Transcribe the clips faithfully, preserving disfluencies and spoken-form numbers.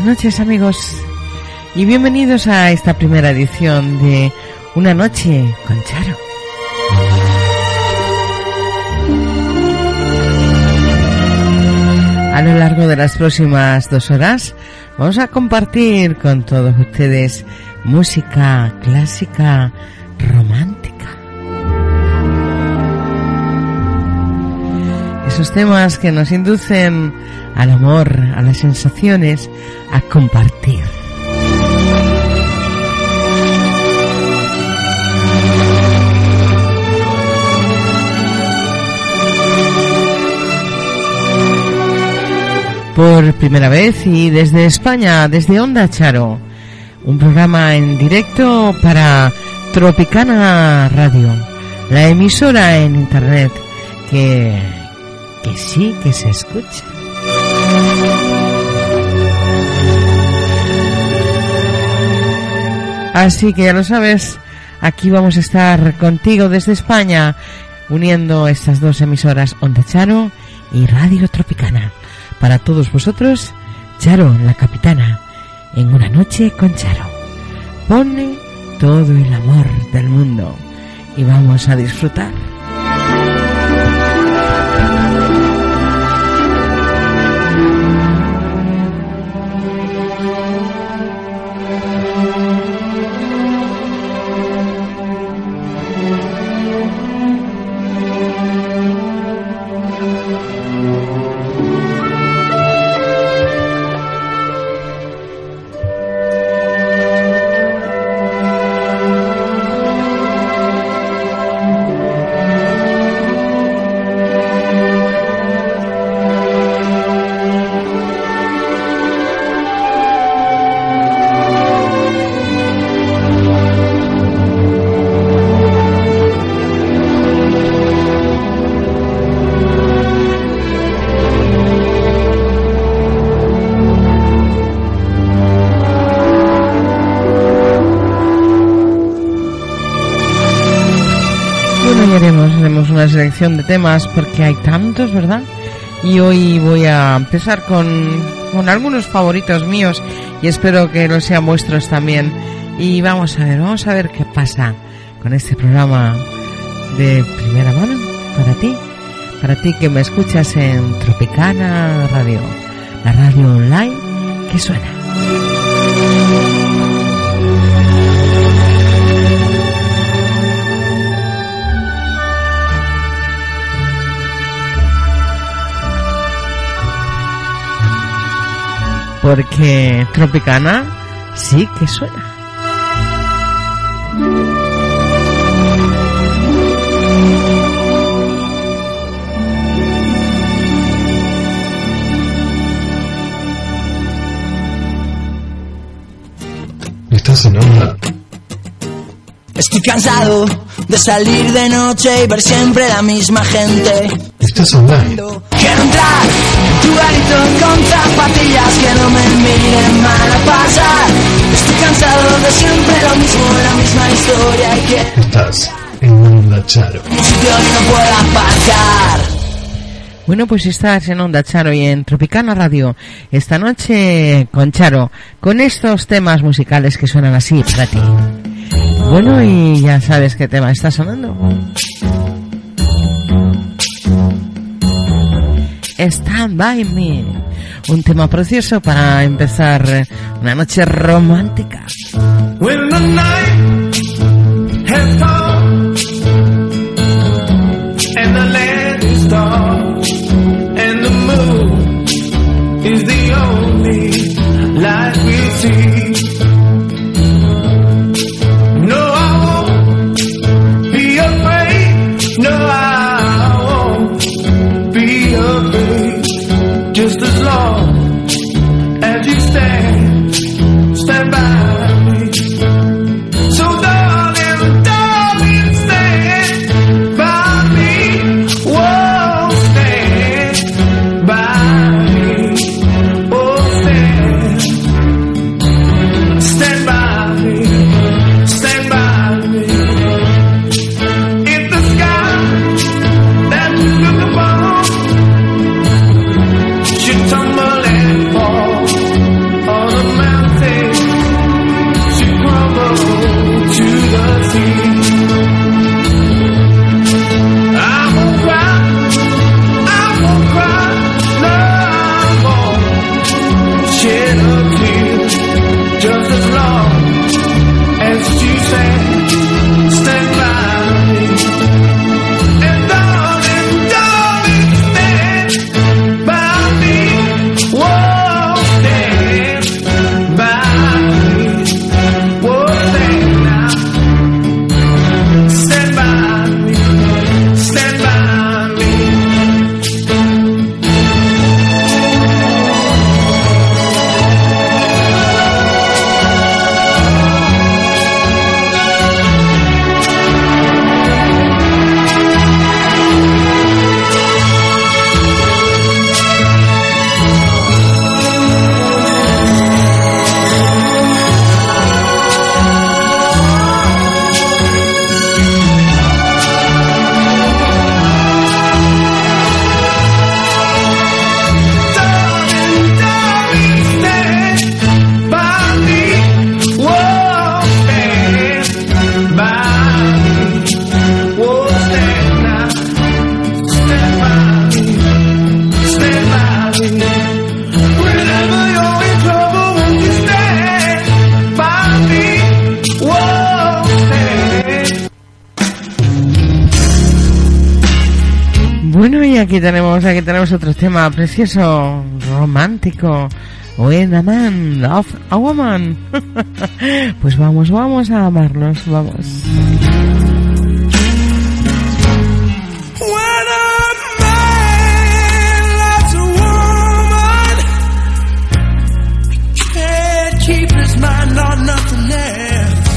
buenas noches, amigos, y bienvenidos a esta primera edición de Una Noche con Charo. A lo largo de las próximas dos horas vamos a compartir con todos ustedes música clásica romántica. Esos temas que nos inducen al amor, a las sensaciones, a compartir. Por primera vez y desde España, desde Onda Charo, un programa en directo para Tropicana Radio, la emisora en internet que, que sí que se escucha. Así que ya lo sabes, aquí vamos a estar contigo desde España, uniendo estas dos emisoras, Onda Charo y Radio Tropicana. Para todos vosotros, Charo, la capitana, en Una Noche con Charo. Ponle todo el amor del mundo y vamos a disfrutar. Selección de temas porque hay tantos, ¿verdad? Y hoy voy a empezar con, con algunos favoritos míos y espero que los sean vuestros también. Y vamos a ver, vamos a ver qué pasa con este programa de primera mano para ti, para ti que me escuchas en Tropicana Radio, la radio online que suena. Porque Tropicana sí que suena. Estás en onda. Estoy cansado de salir de noche y ver siempre la misma gente. Estás online. Quiero entrar en tu garito con zapatillas que no me miren mal a pasar. Estoy cansado de siempre lo mismo, la misma historia y que... Estás en Onda Charo, un sitio que no pueda aparcar. Bueno, pues estás en Onda Charo y en Tropicana Radio. Esta noche con Charo, con estos temas musicales que suenan así para ti. Bueno, y ya sabes qué tema está sonando. Stand By Me, un tema precioso para empezar una noche romántica. When the night has come and the land is dark and the moon is the only light we see. No, I won't be afraid. No, I won't be afraid. Just as long as you stand, stand by me. So darling, darling. Y aquí tenemos, aquí tenemos otro tema precioso, romántico. When a man loves a woman. Pues vamos, vamos a amarnos, vamos. Keep his mind on nothing else.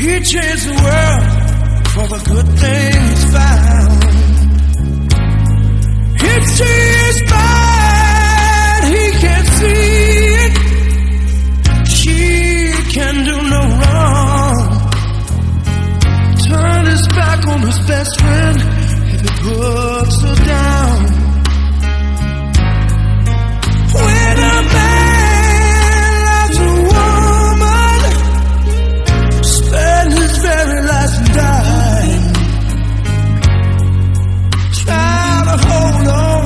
He chased the world for the good things found. It sees bad, he can't see it. She can do no wrong. Turn his back on his best friend if he puts her down. When a man very last time, try to hold on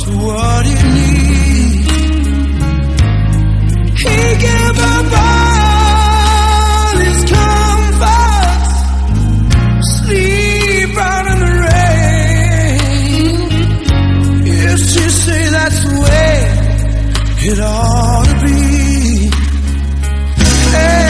to what you need. He gave up all his comforts, sleep out in the rain. If she say that's the way it ought to be, hey.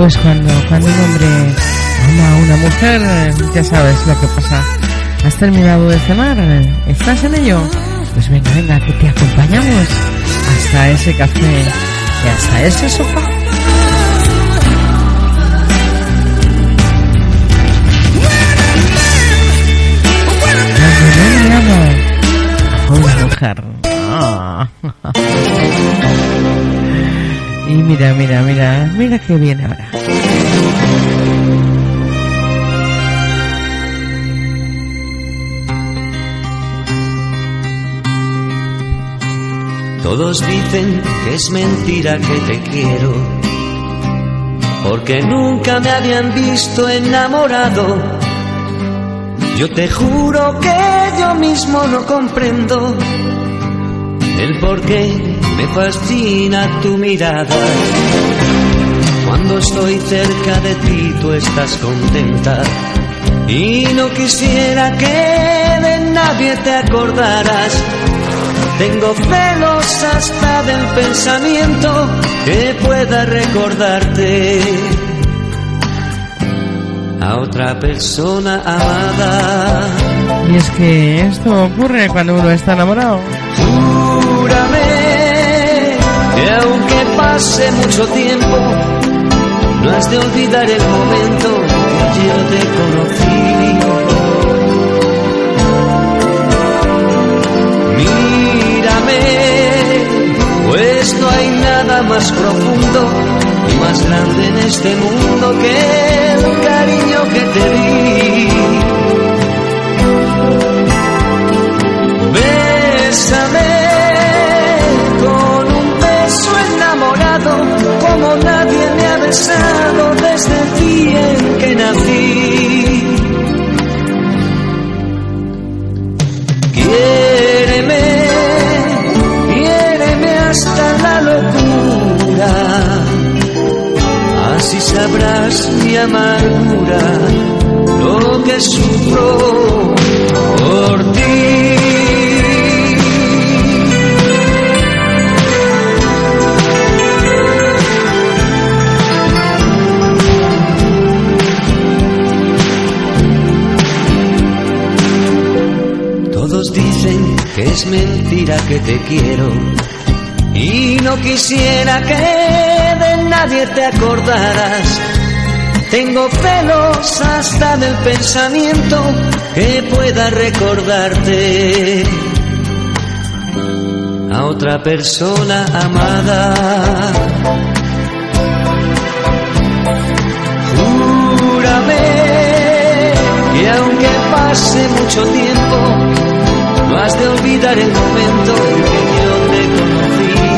Pues cuando, cuando un hombre ama a una mujer, ya sabes lo que pasa. ¿Has terminado de cenar? ¿Estás en ello? Pues venga, venga, que te acompañamos hasta ese café y hasta ese sofá. Una mujer. Oh. Y mira, mira, mira, mira que viene ahora. Todos dicen que es mentira que te quiero, porque nunca me habían visto enamorado. Yo te juro que yo mismo no comprendo el porqué. Me fascina tu mirada. Cuando estoy cerca de ti, tú estás contenta. Y no quisiera que de nadie te acordaras. Tengo celos hasta del pensamiento que pueda recordarte a otra persona amada. Y es que esto ocurre cuando uno está enamorado. Y aunque pase mucho tiempo, no has de olvidar el momento que yo te conocí. Mírame, pues no hay nada más profundo y más grande en este mundo que el cariño que te di. Bésame con un beso enamorado. enamorado como nadie me ha besado desde el día en que nací. Quiéreme, quiéreme hasta la locura, así sabrás mi amargura, lo que sufro por ti. Todos dicen que es mentira que te quiero y no quisiera que de nadie te acordaras. Tengo celos hasta del pensamiento que pueda recordarte a otra persona amada. Júrame que aunque pase mucho tiempo, no has de olvidar el momento en que yo te conocí.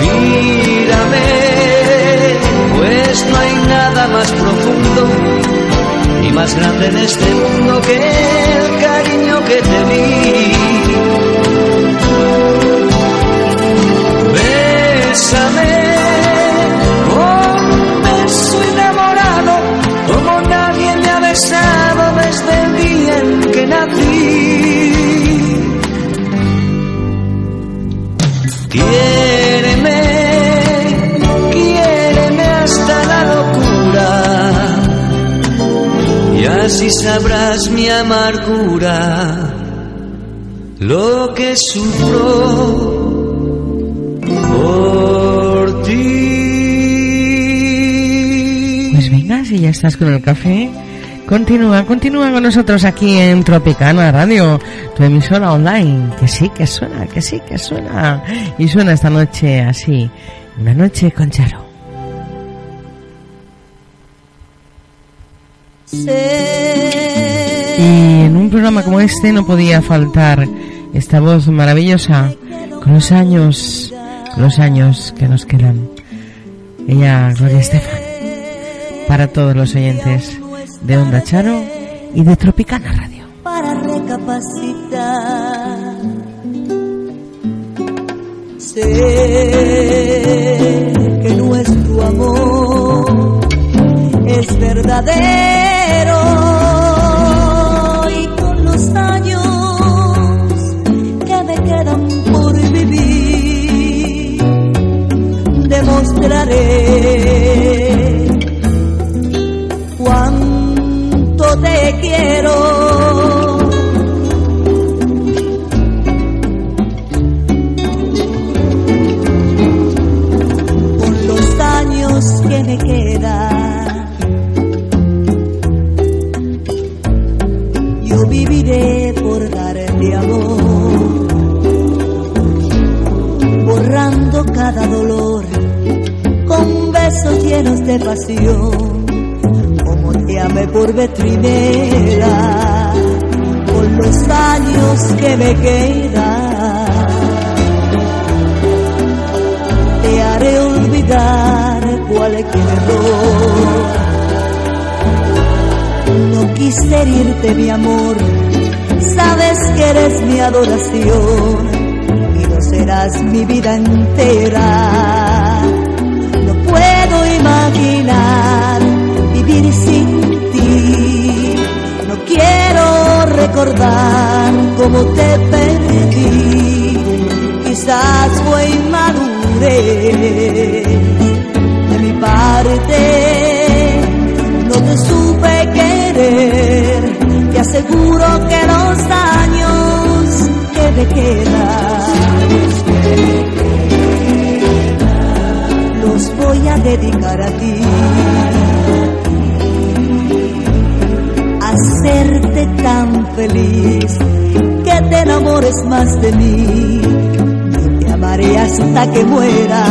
Mírame, pues no hay nada más profundo y más grande en este mundo que el cariño que te di. Bésame. Desde el día en que nací, quiéreme, quiéreme hasta la locura, y así sabrás mi amargura, lo que sufro por ti. Pues venga, si ya estás con el café, Continúa, continúa con nosotros aquí en Tropicana Radio, tu emisora online, que sí, que suena, que sí, que suena. Y suena esta noche así, una noche con Charo. Y en un programa como este no podía faltar esta voz maravillosa, con los años, con los años que nos quedan. Ella, Gloria Estefan, para todos los oyentes de Onda Charo y de Tropicana Radio. Para recapacitar, sé que nuestro amor es verdadero y con los años que me quedan por vivir demostraré te quiero. Con los años que me quedan, yo viviré por darte amor, borrando cada dolor con besos llenos de pasión. Te amé por vez primera, con los años que me quedan, te haré olvidar cualquier error. No quise herirte, mi amor, sabes que eres mi adoración y no serás mi vida entera. No puedo imaginar vivir sin ti, no quiero recordar cómo te perdí. Quizás fue inmadurez de mi parte, no te supe querer. Te aseguro que los años que me quedan los voy a dedicar a ti. Hacerte tan feliz que te enamores más de mí, te amaré hasta que muera.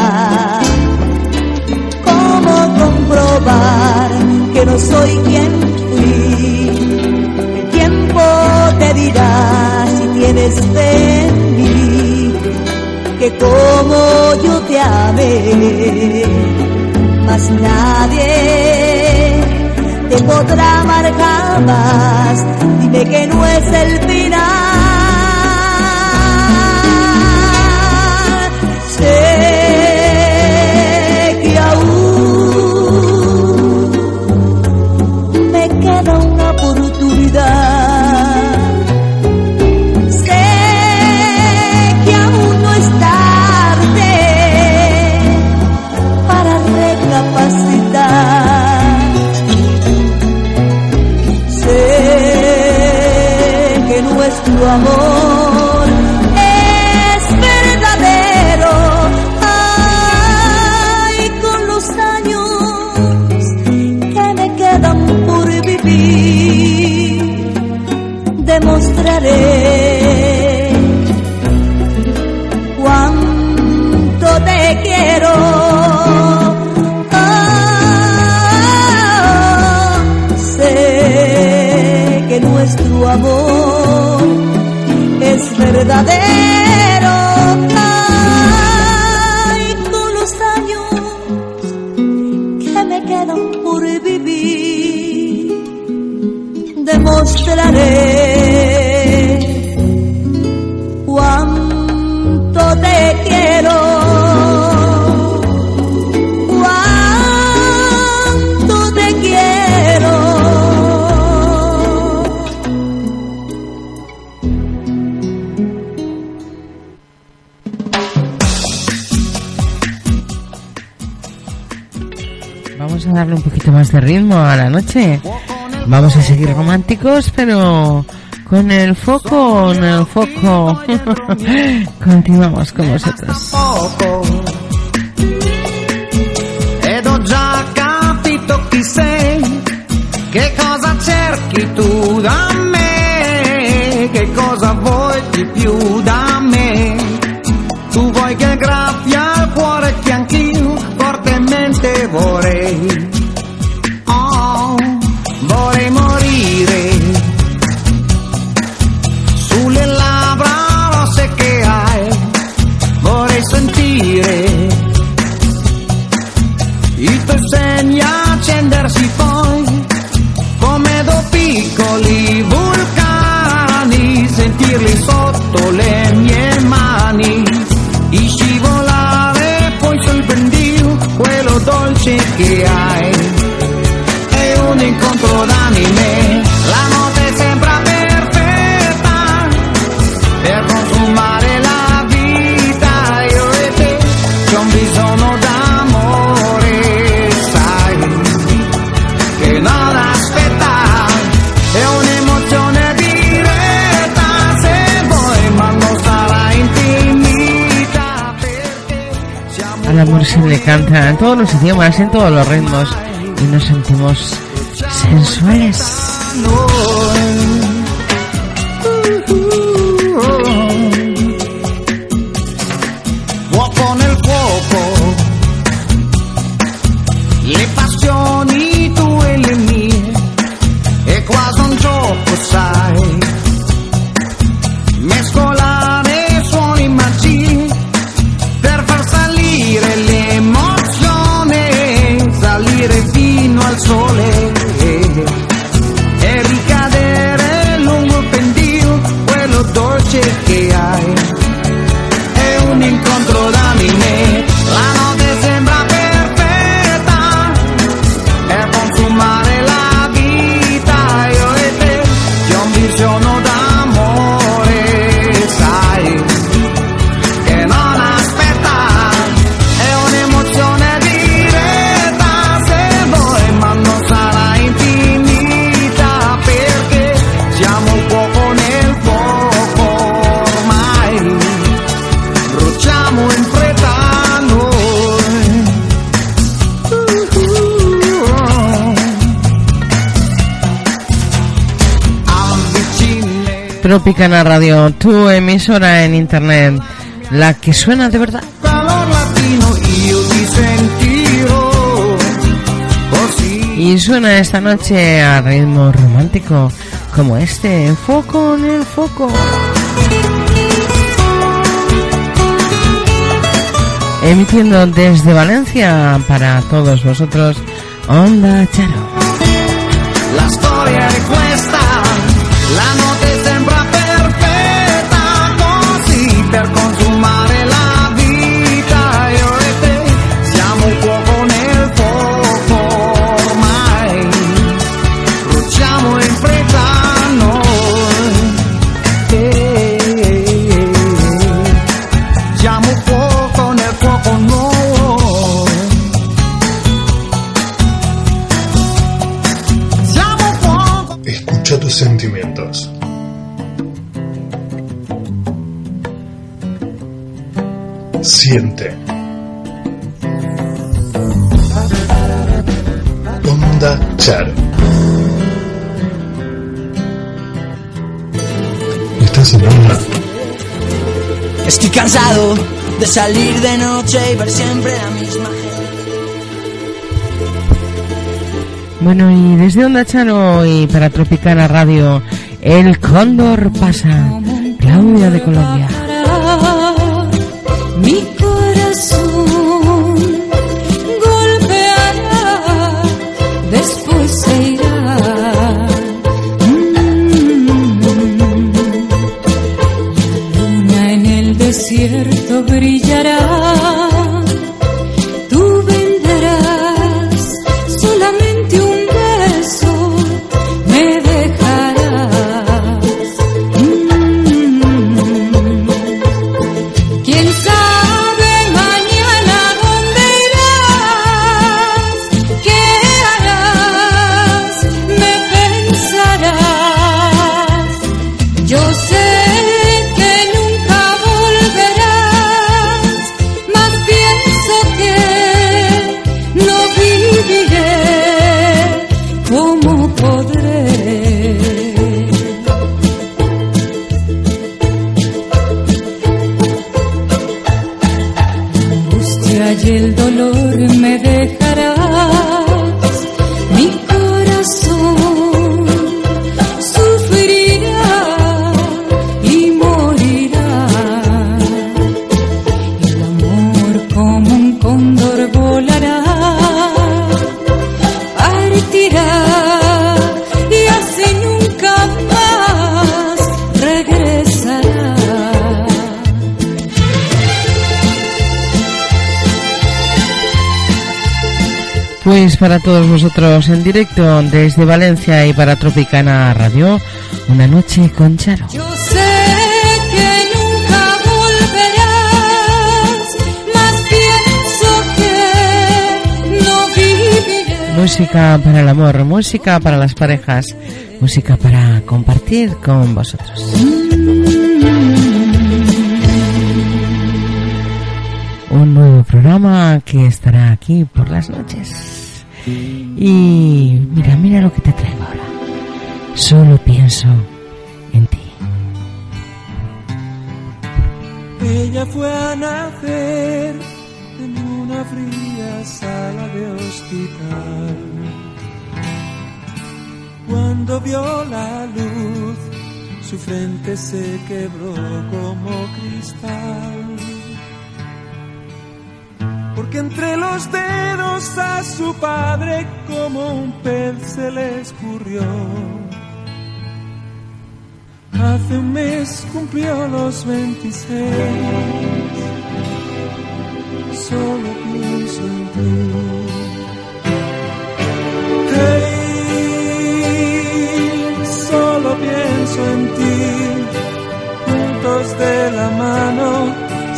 ¿Cómo comprobar que no soy quien fui? El tiempo te dirá si tienes fe en mí. que como yo te amé, más nadie te podrá amar jamás. Dime que no es el final. Sé que aún me queda una oportunidad. Tu amor es verdadero. Ay, con los años que me quedan por vivir, demostraré cuánto te quiero. Nuestro amor es verdadero. Ay, con los años que me quedan por vivir, demostraré cuánto te quiero. Darle un poquito más de ritmo a la noche. Vamos a seguir románticos, pero con el foco, con el foco. Continuamos con vosotros. Ed ho già capito chi sei, che cosa cerchi tu da me, che cosa vuoi di più da me. Tu vuoi che graffia al cuore che anch'io fortemente vorrei. Se le canta en todos los idiomas, en todos los ritmos, y nos sentimos sensuales. Tropicana Radio, tu emisora en internet, la que suena de verdad. Y suena esta noche a ritmo romántico como este, foco en el foco. emitiendo desde Valencia para todos vosotros, Onda Charo. La historia le cuesta, la noche sembra perfecta, con si per consumare la vita, e ora siamo un poco nel fuoco ormai, luciamo in fretta noi, eh, eh, eh. Siamo un poco nel fuoco noi. Escucha tus sentimientos. Siente. Onda Charo. ¿Estás en onda? Estoy cansado de salir de noche y ver siempre la misma gente. Bueno, y desde Onda Charo y para Tropicana Radio, el cóndor pasa. Claudia de Colombia. Mi corazón golpeará, después se irá. Mm. La luna en el desierto brillará. Para todos vosotros en directo desde Valencia y para Tropicana Radio, una noche con Charo. Yo sé que nunca volverás, más pienso que no viviré. Música para el amor, música para las parejas, música para compartir con vosotros. Un nuevo programa que estará aquí por las noches. Y mira, mira lo que te traigo ahora. Solo pienso en ti. Ella fue a nacer en una fría sala de hospital. Cuando vio la luz, su frente se quebró como cristal. Porque entre los dedos a su padre como un pez se le escurrió. Hace un mes cumplió los veintiséis. Solo pienso en ti. Hey, solo pienso en ti. Juntos de la mano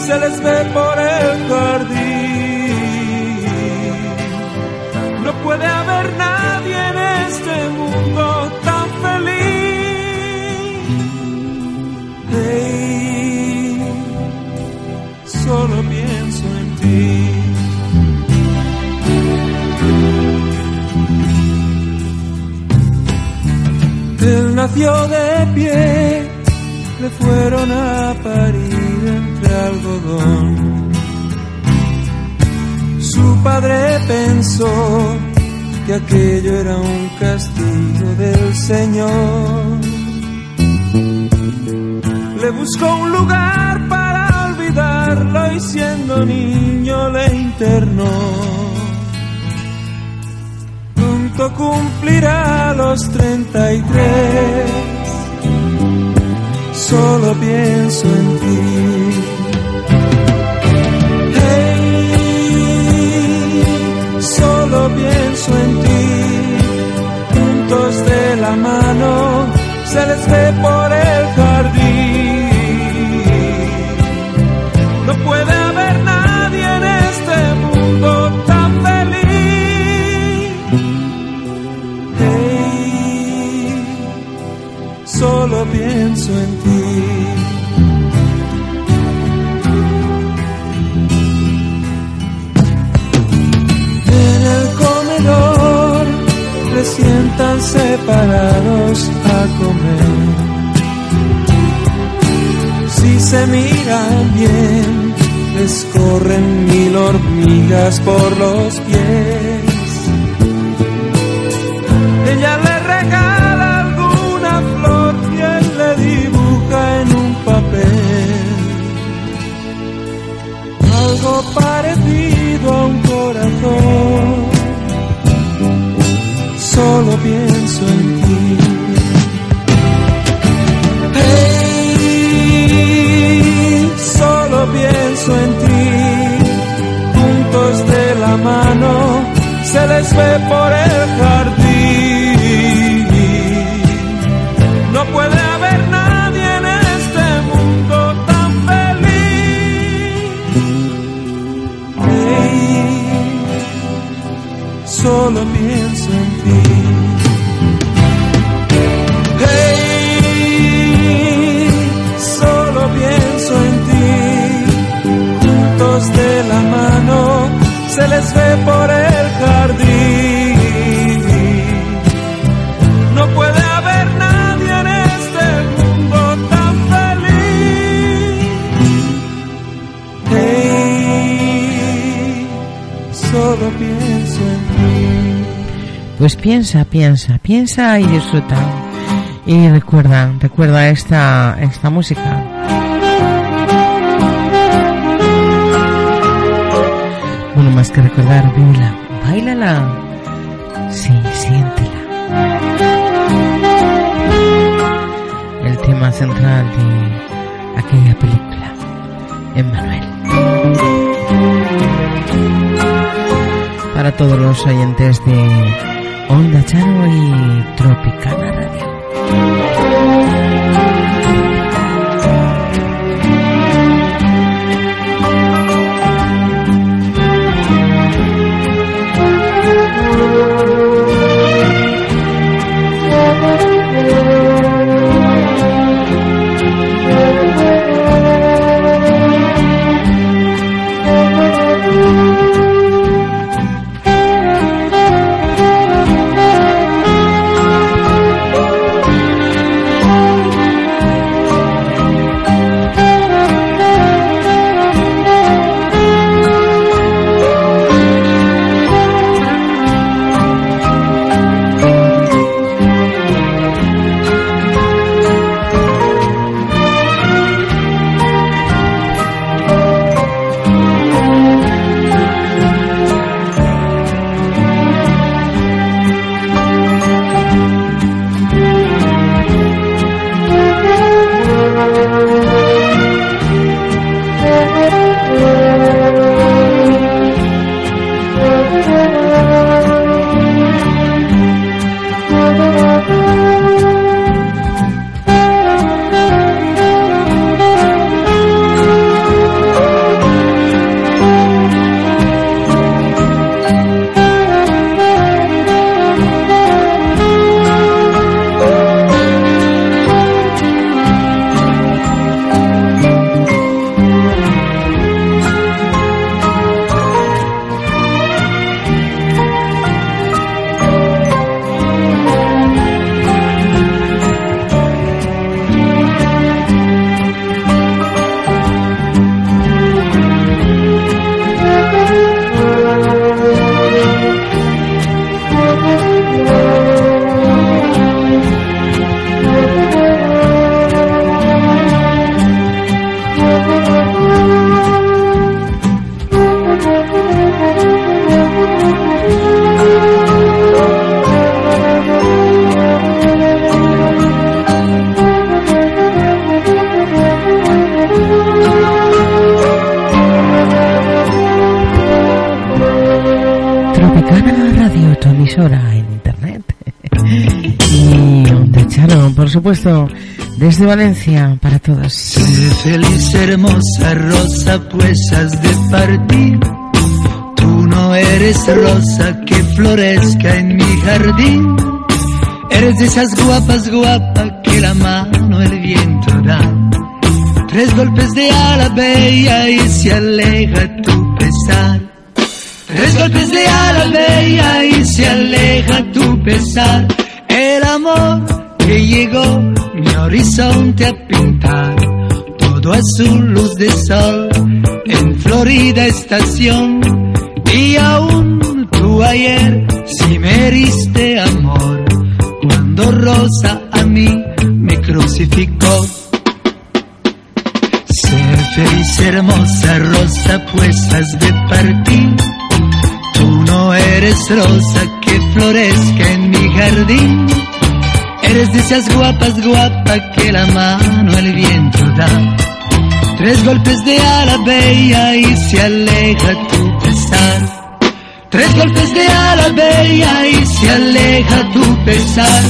se les ve por el jardín. No puede haber nadie en este mundo tan feliz. Hey, solo pienso en ti. Él nació de pie, le fueron a parir entre algodón. Su padre pensó que aquello era un castigo del Señor. Le buscó un lugar para olvidarlo y siendo niño le internó. Pronto cumplirá los treinta y tres. Solo pienso en ti. Hey, solo pienso en ti. Juntos de la mano se les ve por el jardín. No puede haber nadie en este mundo tan feliz. Hey, solo pienso en ti. En el comedor resientan separados a comer. Si se miran bien, les corren mil hormigas por los pies. Ella le regala alguna flor y él le dibuja en un papel algo parecido a un corazón. Solo pienso en ti. Solo pienso en ti, juntos de la mano se les ve por el jardín. No puede haber nadie en este mundo tan feliz. Hey, solo pienso en ti. Hey, solo pienso en ti. De la mano se les ve por el jardín. No puede haber nadie en este mundo tan feliz. Hey, solo pienso en ti. Pues piensa, piensa, piensa y disfruta. Y recuerda, recuerda esta, esta música. Uno más que recordar, vívela, báilala, sí, siéntela. El tema central de aquella película, Emmanuel. Para todos los oyentes de Onda Charo y Tropicana Radio. Tropicana Radio, tu emisora en internet. Y Onda Charo, por supuesto, desde Valencia para todos. Sé feliz, hermosa rosa, pues has de partir. Tú no eres rosa que florezca en mi jardín. Eres de esas guapas, guapa, que la mano el viento da. Tres golpes de ala bella y se aleja tu pesar. Tres golpes de ala bella y se aleja tu pesar. El amor que llegó mi horizonte a pintar, todo azul luz de sol en florida estación. Y aún tú ayer si me heriste amor, cuando rosa a mí me crucificó. Sé feliz, hermosa rosa, pues has de partir. Tú no eres rosa que florezca en mi jardín. Eres de esas guapas, guapa, que la mano el viento da. Tres golpes de ala bella y se aleja tu pesar. Tres golpes de ala bella y se aleja tu pesar.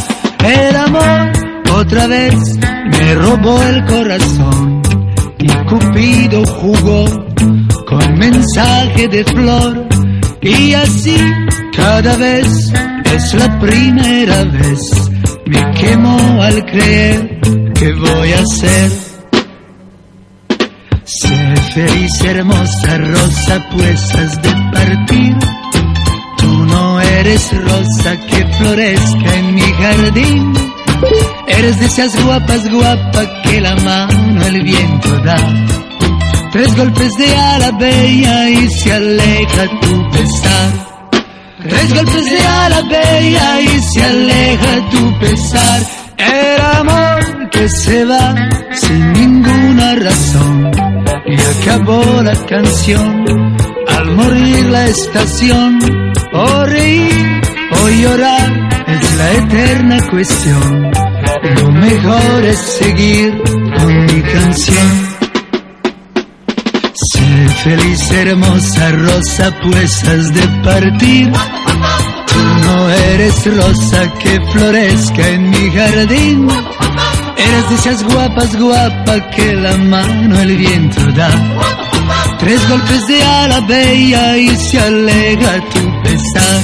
El amor otra vez me robó el corazón y Cupido jugó con mensaje de flor. Y así cada vez, es la primera vez, me quemo al creer que voy a ser. Sé feliz, hermosa rosa, pues has de partir. Tú no eres rosa que florezca en mi jardín. Eres de esas guapas, guapa, que la mano el viento da. Tres golpes de ala bella y se aleja tu pesar. Tres golpes de ala bella y se aleja tu pesar. El amor que se va sin ninguna razón. Y acabó la canción al morir la estación. O reír o llorar es la eterna cuestión. Lo mejor es seguir con mi canción. Sé feliz, hermosa rosa, pues has de partir. Tú no eres rosa que florezca en mi jardín. Eres de esas guapas, guapa, que la mano el viento da. Tres golpes de ala bella y se aleja tu pesar.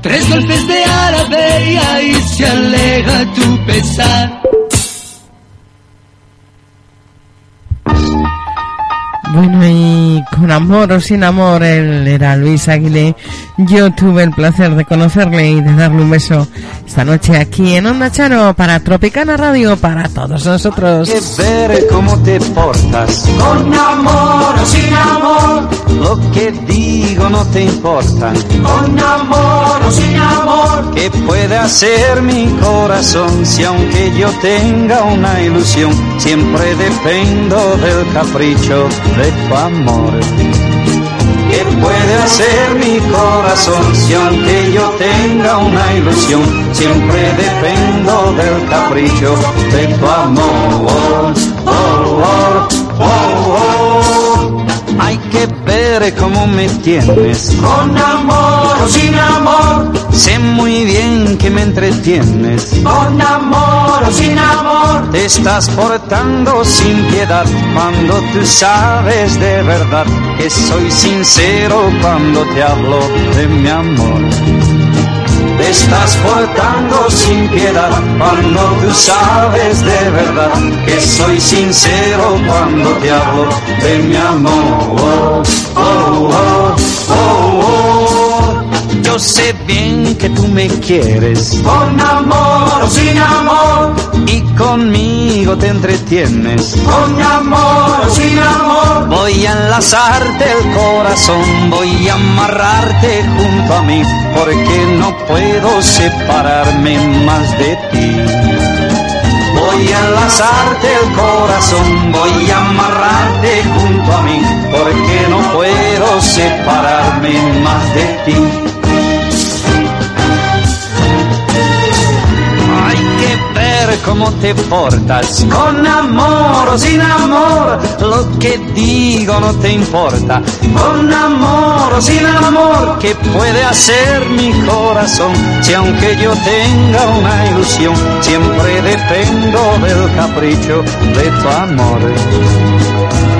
Tres golpes de ala bella y se aleja tu pesar. Bueno, y con amor o sin amor, él era Luis Aguilé. Yo tuve el placer de conocerle y de darle un beso esta noche aquí en Onda Charo para Tropicana Radio, para todos nosotros. Hay que ver cómo te portas, con amor o sin amor. Lo que digo no te importa, con amor o sin amor. ¿Qué puede hacer mi corazón si aunque yo tenga una ilusión, siempre dependo del capricho de tu amor? ¿Qué puede hacer mi corazón si aunque yo tenga una ilusión, siempre dependo del capricho de tu amor? Oh, oh, oh, oh, oh. Hay que ver cómo me tienes, con amor o sin amor. Sé muy bien que me entretienes, con amor o sin amor. Te estás portando sin piedad cuando tú sabes de verdad que soy sincero cuando te hablo de mi amor. Te estás portando sin piedad cuando tú sabes de verdad que soy sincero cuando te hablo de mi amor. Oh, oh, oh, oh, oh. Yo sé bien que tú me quieres, con amor o sin amor. Y conmigo te entretienes, con amor o sin amor. Voy a enlazarte el corazón, voy a amarrarte junto a mí, porque no puedo separarme más de ti. Voy a enlazarte el corazón, voy a amarrarte junto a mí, porque no puedo separarme más de ti. cómo te portas, con amor o sin amor, lo que digo no te importa, con amor o sin amor, ¿qué puede hacer mi corazón? Si aunque yo tenga una ilusión, siempre dependo del capricho de tu amor.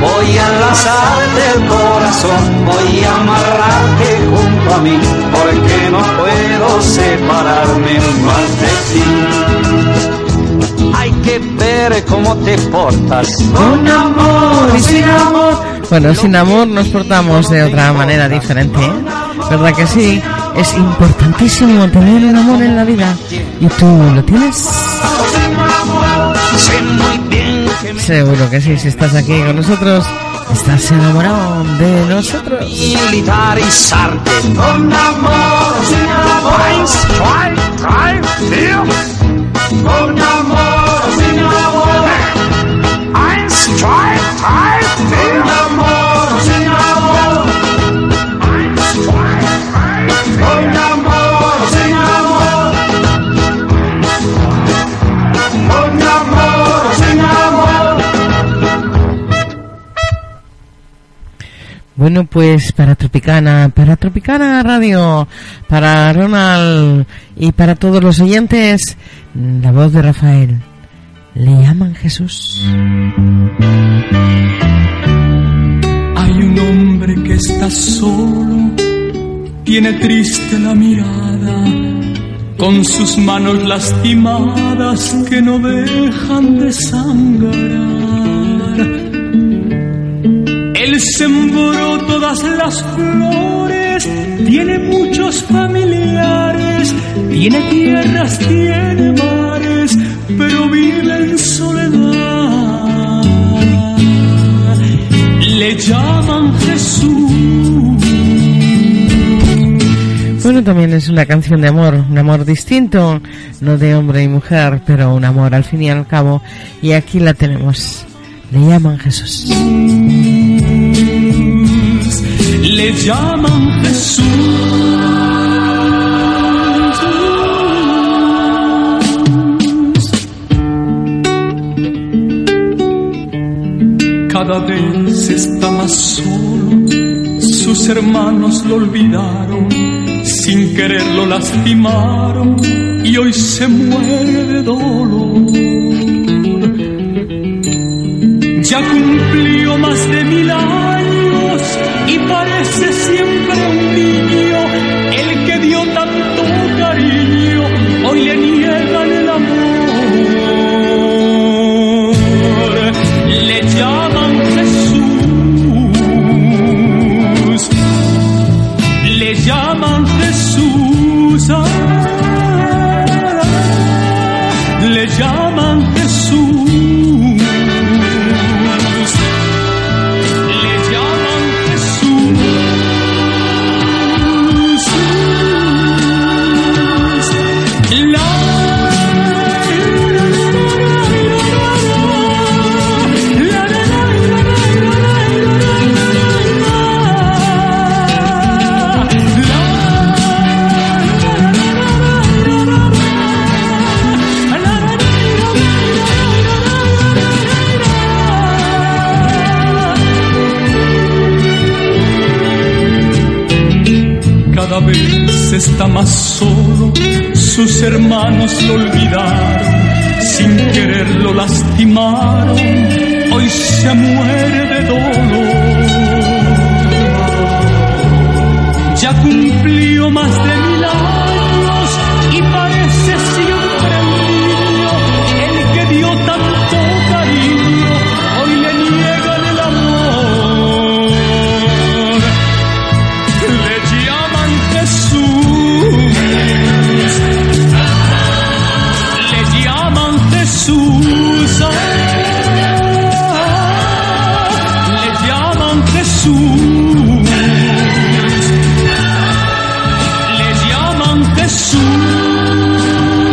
Voy a enlazarte el corazón, voy a amarrarte junto a mí, porque no puedo separarme más de ti. Hay que ver cómo te portas, con amor y sin amor. Bueno, sin amor nos portamos de otra manera diferente, ¿eh? ¿Verdad que sí? Es importantísimo tener un amor en la vida. ¿Y tú lo tienes? Seguro que sí, si estás aquí con nosotros, estás enamorado de nosotros. Militarizarte con amor, sin amor. Con amor, sin amor. Eins, zwei, drei, vier. Con amor, sin amor. Eins, zwei, drei, vier. Con amor, sin amor. Con amor, sin amor. Bueno, pues para Tropicana, para Tropicana Radio, para Ronald y para todos los oyentes, la voz de Rafael, le llaman Jesús. Hay un hombre que está solo, tiene triste la mirada, con sus manos lastimadas que no dejan de sangrar. Él sembró todas las flores, tiene muchos familiares, tiene tierras, tiene mares, pero vive en soledad. Le llaman Jesús. Bueno, también es una canción de amor, un amor distinto, no de hombre y mujer, pero un amor al fin y al cabo. Y aquí la tenemos, le llaman Jesús. Le llaman Jesús. Cada vez está más solo, sus hermanos lo olvidaron, sin querer lo lastimaron y hoy se muere de dolor. Ya cumplió más de mil años y parece siempre un niño, el que dio tanto cariño, hoy le niegan el amor. Le llaman Jesús, le llaman Jesús, ah, ah, le llaman Jesús. Cada vez está más solo, sus hermanos lo olvidaron, sin querer lo lastimaron, hoy se muere de dolor. Ya cumplió más de mil años y parece siempre un niño, el que dio tanto cariño, hoy le niegan el amor. Le le llaman Jesús, ah, le llaman Jesús, le llaman Jesús, ah,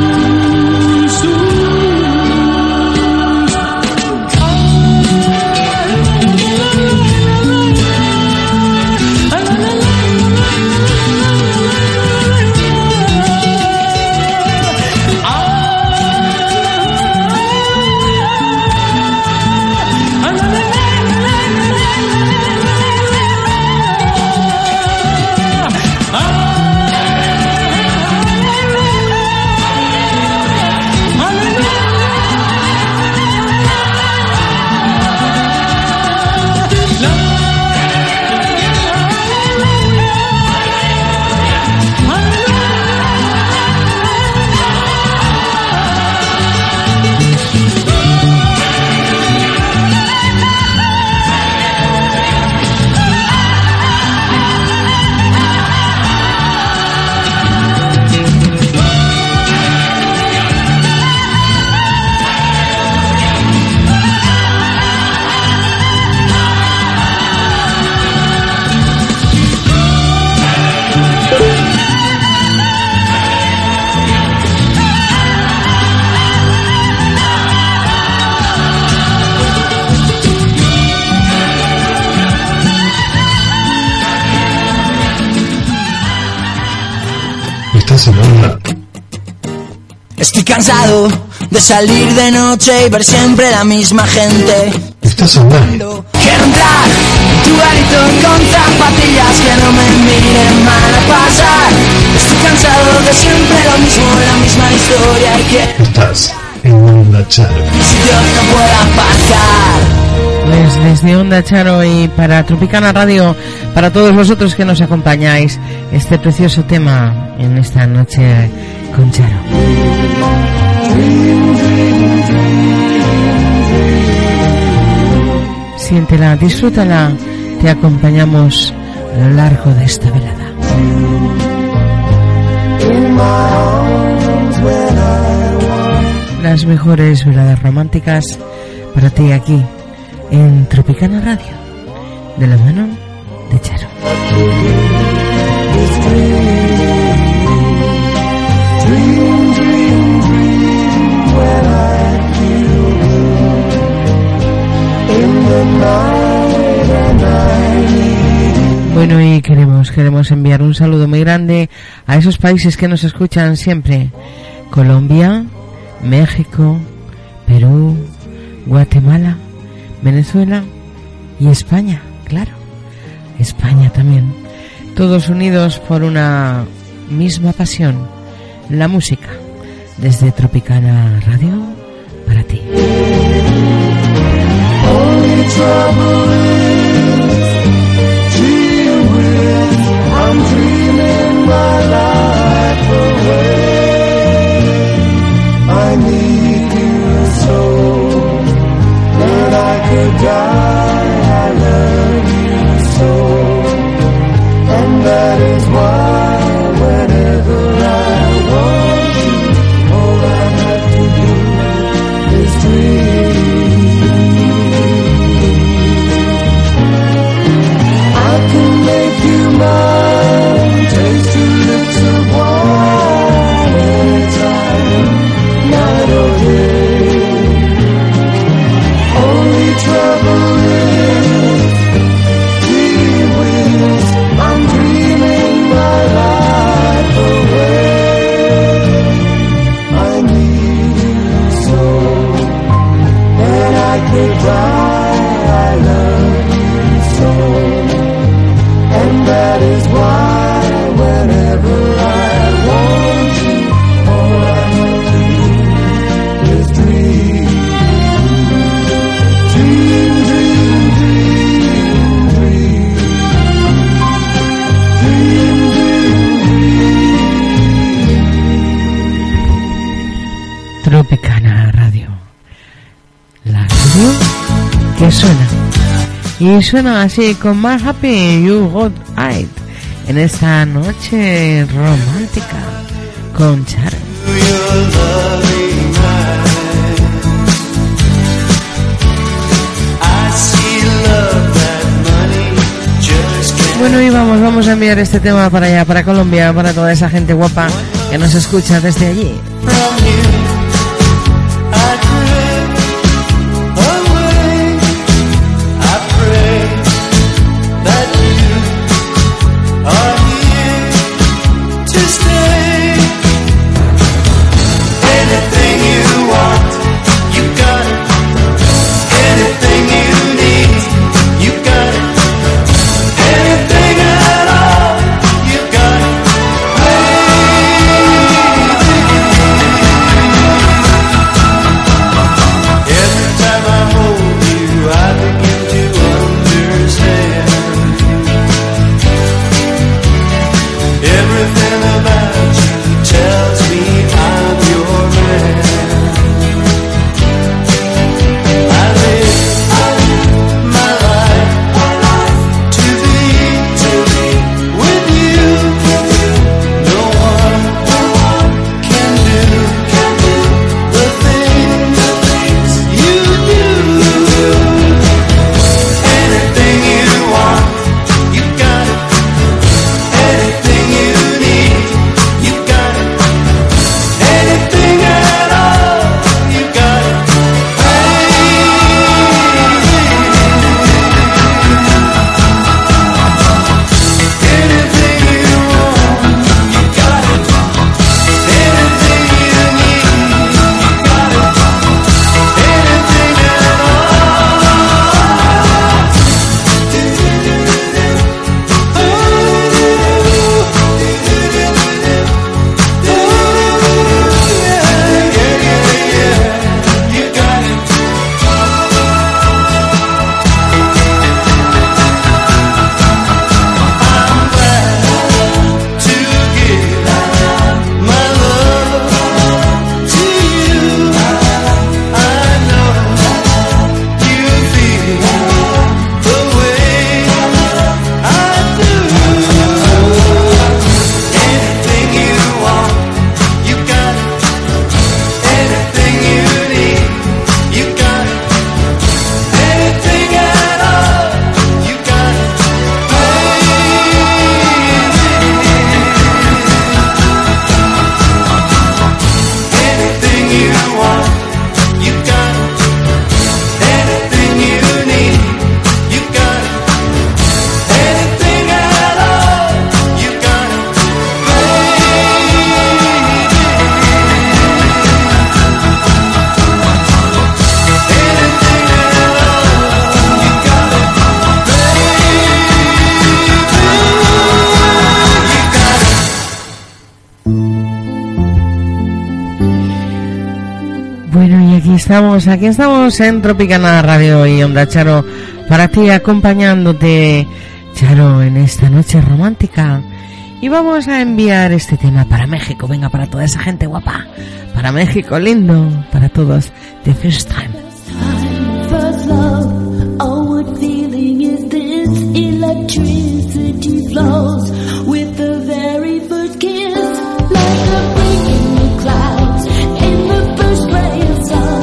esta semana. Estoy cansado de salir de noche y ver siempre la misma gente. Estás online. Quiero entrar en tu garito con zapatillas que no me miren mal a pasar. Estoy cansado de siempre lo mismo, la misma historia y quiero... Estás en Onda Charo. Si Dios no pueda pasar. Pues desde Onda Charo y para Tropicana Radio, para todos vosotros que nos acompañáis, este precioso tema en esta noche con Charo. Siéntela, disfrútala. Te acompañamos a lo largo de esta velada. Las mejores veladas románticas para ti aquí en Tropicana Radio, de la mano de Charo. Dream, dream, dream when I'm you in the night and I... Bueno, y queremos, queremos enviar un saludo muy grande a esos países que nos escuchan siempre: Colombia, México, Perú, Guatemala, Venezuela y España, claro, España también. Todos unidos por una misma pasión: la música, desde Tropicana Radio, para ti. Y suena así con más Happy You Got It en esta noche romántica con Charo. Bueno, y vamos, vamos a enviar este tema para allá, para Colombia, para toda esa gente guapa que nos escucha desde allí. estamos, aquí estamos en Tropicana Radio y Onda Charo para ti, acompañándote, Charo, en esta noche romántica. Y vamos a enviar este tema para México, venga, para toda esa gente guapa, para México lindo, para todos, The First Time. First love, oh what feeling is this, electricity flows with the very first kiss, like a breaking the clouds in the first ray of sun.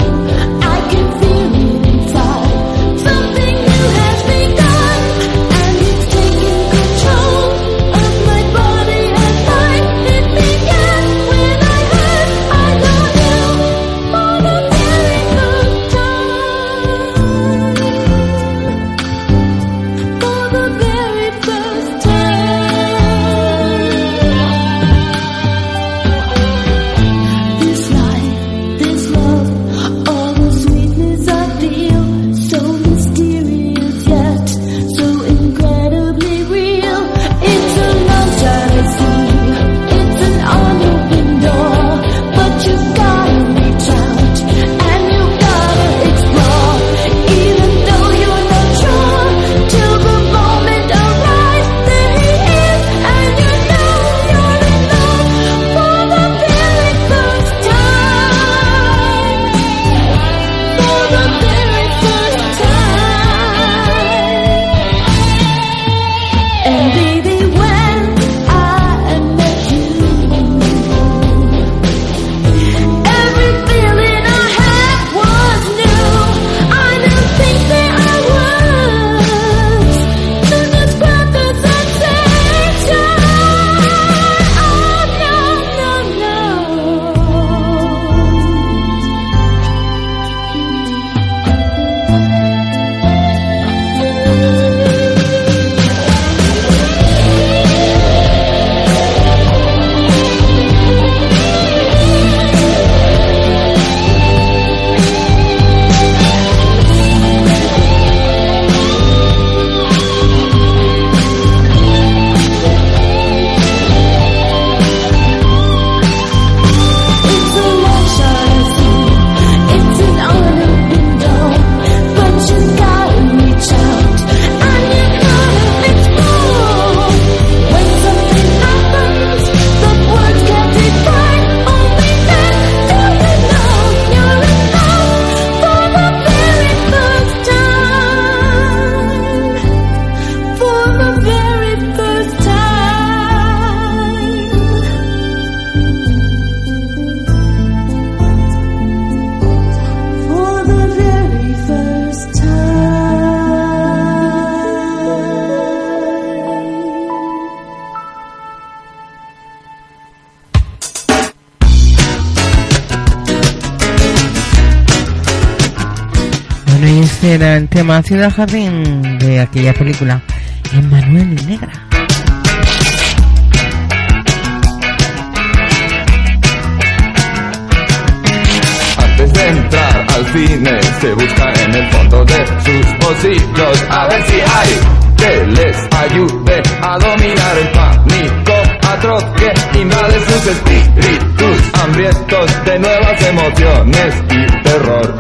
Era el tema Ciudad Jardín de aquella película Emmanuel y Negra. Antes de entrar al cine se busca en el fondo de sus bolsillos a ver si hay que les ayude a dominar el pánico atroz que invade sus espíritus hambrientos de nuevas emociones y terror.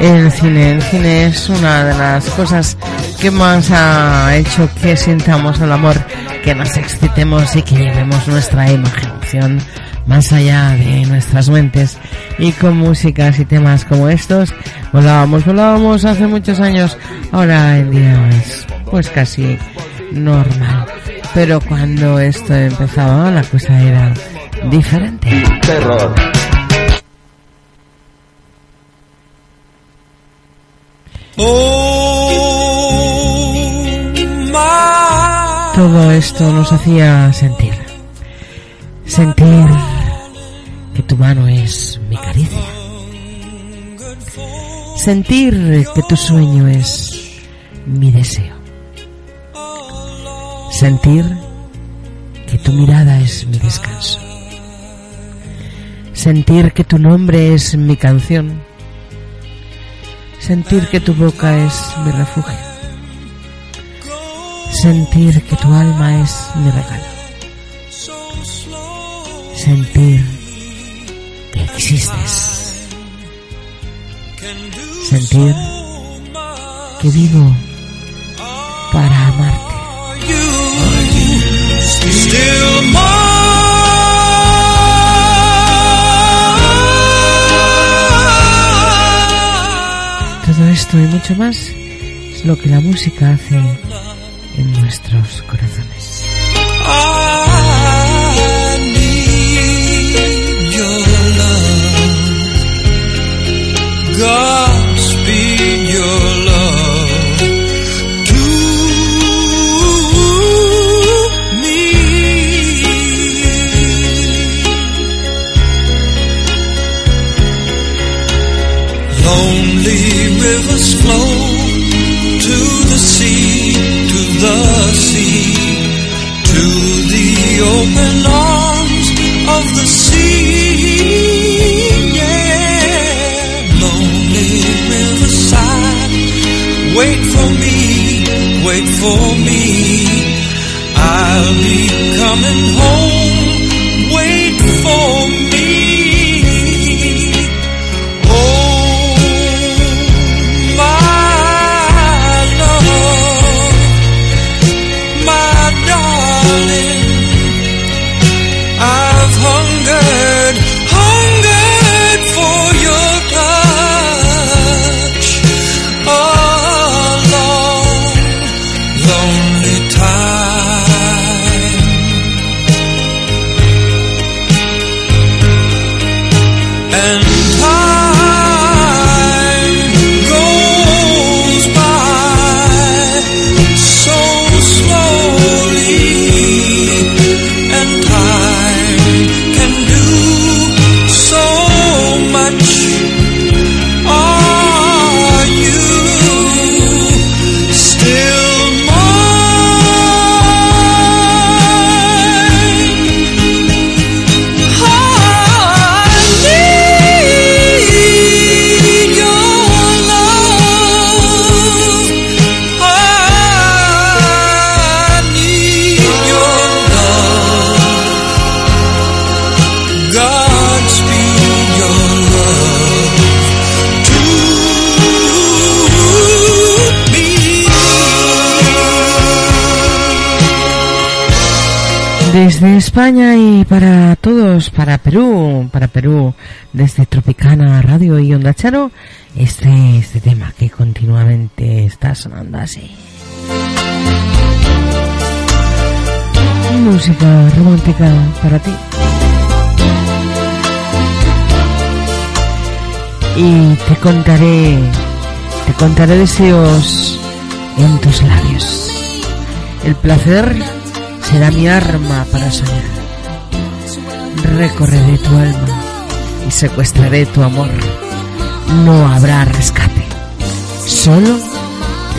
El cine, el cine es una de las cosas que más ha hecho que sintamos el amor, que nos excitemos y que llevemos nuestra imaginación más allá de nuestras mentes. Y con músicas y temas como estos, volábamos, volábamos hace muchos años, ahora en día es pues casi normal. Pero cuando esto empezaba, la cosa era diferente. Terror. Todo esto nos hacía sentir, sentir que tu mano es mi caricia, sentir que tu sueño es mi deseo, sentir que tu mirada es mi descanso, sentir que tu nombre es mi canción, sentir que tu boca es mi refugio, sentir que tu alma es mi regalo, sentir que existes, sentir que vivo para amarte. Todo esto y mucho más es lo que la música hace en nuestros corazones. Godspeed your love to me. Lonely rivers flow to the sea, to the sea, to the open arms of the sea. Wait for me, wait for me, I'll be coming home, wait for me. Oh, my love, my darling, I've hungered, hungered for your touch. Oh, desde España y para todos, para Perú, para Perú, desde Tropicana Radio y Onda Charo, este, este tema que continuamente está sonando así. Música romántica para ti. Y te contaré, te contaré deseos en tus labios. El placer será mi arma para soñar. Recorreré tu alma y secuestraré tu amor. No habrá rescate, solo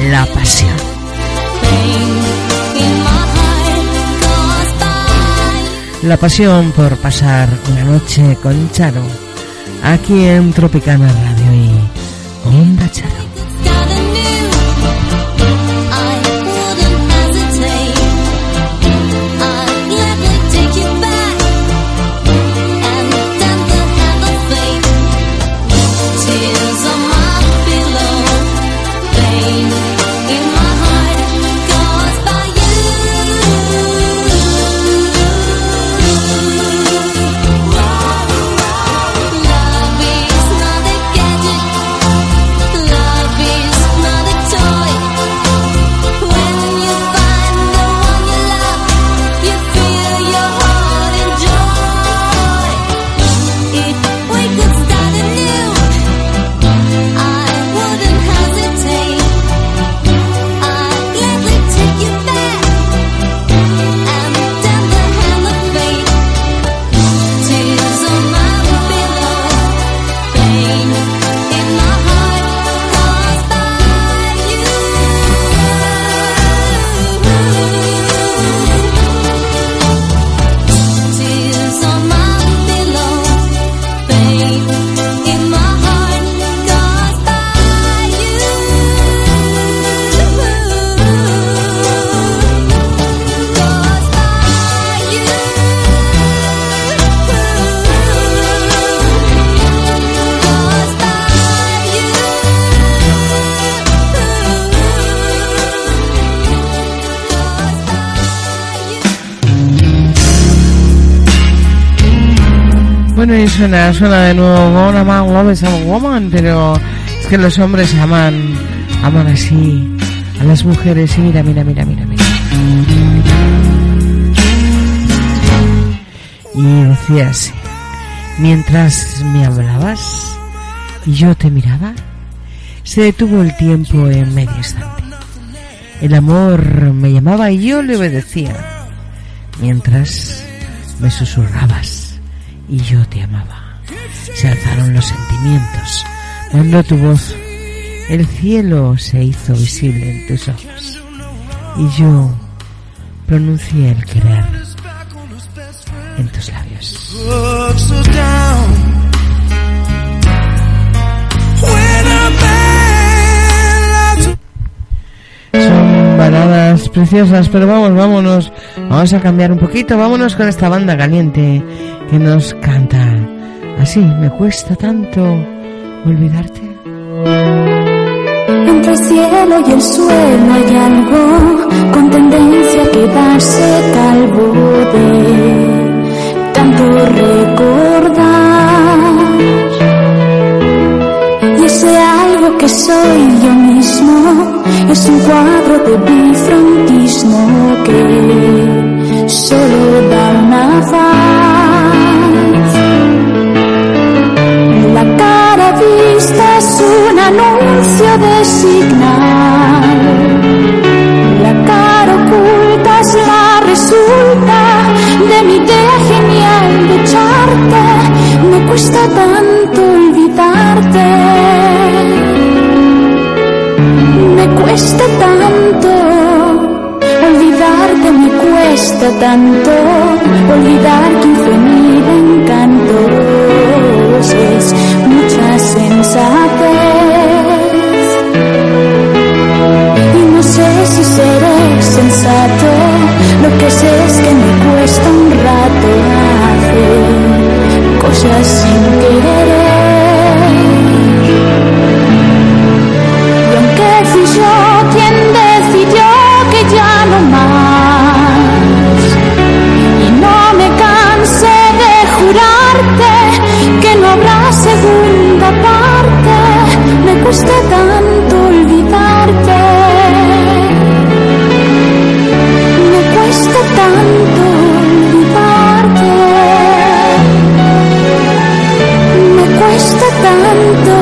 la pasión. La pasión por pasar una noche con Charo, aquí en Tropicana Radio y Onda Charo. Bueno, y suena, suena de nuevo Gonna Man Love is a Woman, pero es que los hombres aman, aman así a las mujeres. Y mira, mira, mira, mira, mira. Y decías, mientras me hablabas y yo te miraba, se detuvo el tiempo en medio instante. El amor me llamaba y yo le obedecía, mientras me susurrabas y yo te amaba. Se alzaron los sentimientos, mandó tu voz, el cielo se hizo visible en tus ojos y yo pronuncié el querer en tus labios. Son baladas preciosas, pero vamos, vámonos, vamos a cambiar un poquito, vámonos con esta banda caliente que nos canta así, me cuesta tanto olvidarte. Entre el cielo y el suelo hay algo con tendencia a quedarse calvo de tanto recordar, y ese algo que soy yo mismo es un cuadro de bifrontismo que solo da una faz. La cara vista es un anuncio de señal. La cara oculta es la resulta de mi idea genial de echarte. Me cuesta tanto olvidarte. Me cuesta tanto olvidarte, me cuesta tanto olvidar tu infinito encanto. Es mucha sensatez y no sé si seré sensato. Lo que sé es que me cuesta un rato hacer cosas sin querer. Fui yo quien decidió que ya no más, y no me cansé de jurarte que no habrá segunda parte. Me cuesta tanto olvidarte, me cuesta tanto olvidarte, me cuesta tanto.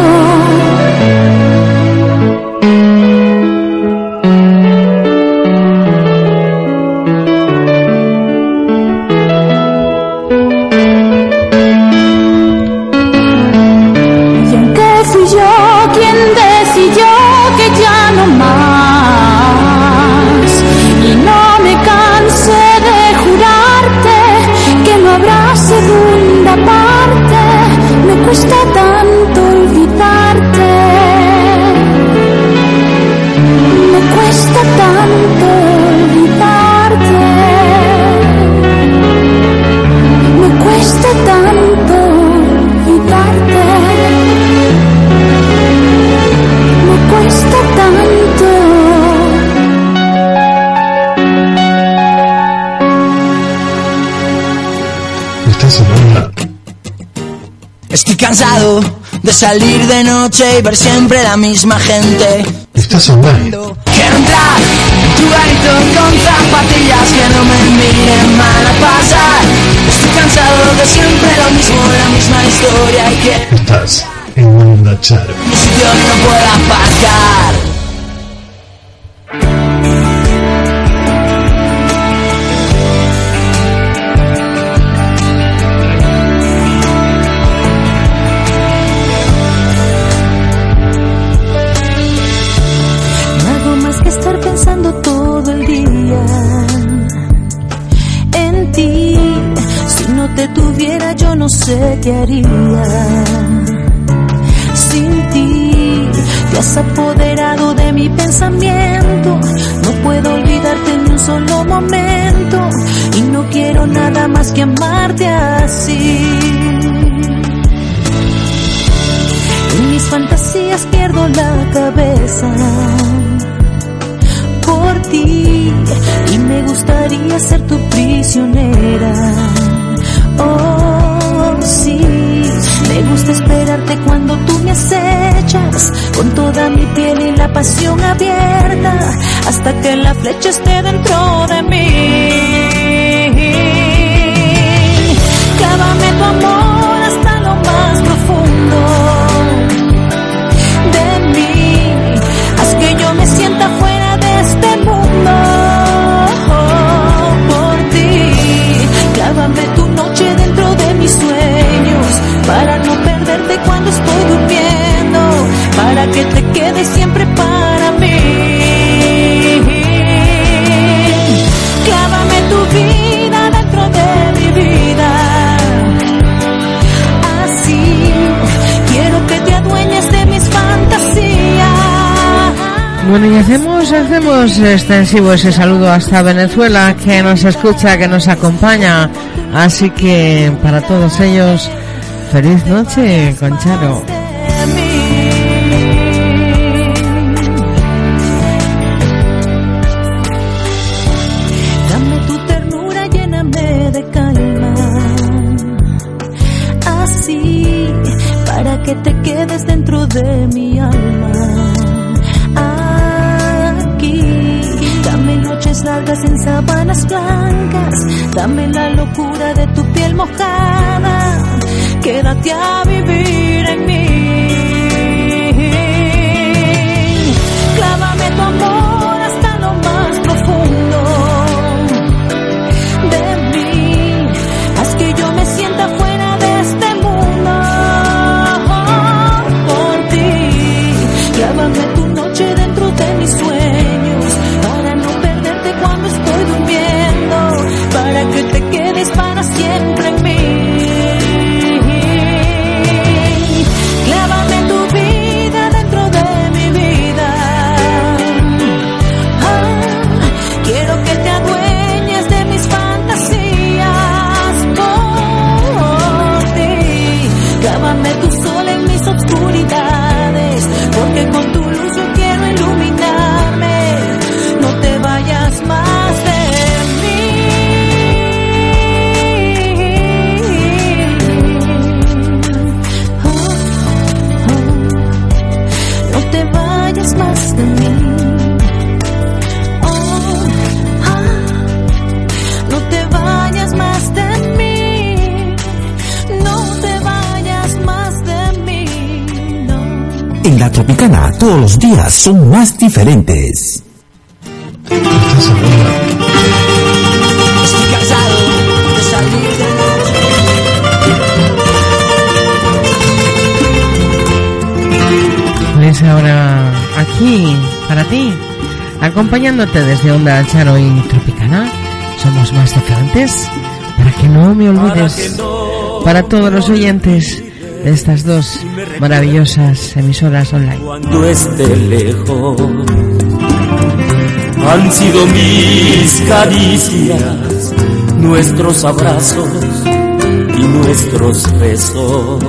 Estoy cansado de salir de noche y ver siempre la misma gente. Estás online. Quiero entrar en tu garito con zapatillas que no me miren mal a pasar. Estoy cansado de siempre lo mismo, la misma historia y que... Estás en Onda Charo. Mi sitio no puedo aparcar. ¿Qué haría sin ti? Te has apoderado de mi pensamiento. No puedo olvidarte en un solo momento y no quiero nada más que amarte así. En mis fantasías pierdo la cabeza por ti y me gustaría ser tu prisionera. Oh, así. Me gusta esperarte cuando tú me acechas, con toda mi piel y la pasión abierta, hasta que la flecha esté dentro de mí. Clávame tu amor hasta lo más profundo de mí, haz que yo me sienta fuera de este mundo. Lávame tu noche dentro de mis sueños, para no perderte cuando estoy durmiendo, para que te quedes siempre para mí. Clávame tu vida dentro de mi vida, así quiero que te adueñes de mis fantasías. Bueno, y hacemos, hacemos extensivo ese saludo hasta Venezuela, que nos escucha, que nos acompaña. Así que para todos ellos, feliz noche con Charo. Dame tu ternura, lléname de calma, así para que te quedes dentro de mi alma. Largas en sábanas blancas, dame la locura de tu piel mojada, quédate a vivir en mí. Clávame tu amor hasta lo más profundo de mí, haz que yo me sienta fuera de este mundo por ti. Clávame tu noche dentro de mis sueños, para no cuando estoy durmiendo, para que te quedes para siempre en mí. Clávame tu vida dentro de mi vida, ah, quiero que te adueñes de mis fantasías por ti. Clávame tu sol en mis oscuridades, porque con tu luz yo quiero iluminarme. No te vayas más de mí. Oh, oh. No te vayas más de mí. Oh, oh. No te vayas más de mí. No te vayas más de mí. No. En la Tropicana todos los días son más diferentes. Estoy cansado de salir de noche. Es ahora aquí para ti, acompañándote desde Onda Charo y Tropicana. Somos más diferentes, para que no me olvides. Para todos los oyentes de estas dos maravillosas emisoras online. Cuando esté lejos, han sido mis caricias, nuestros abrazos y nuestros besos,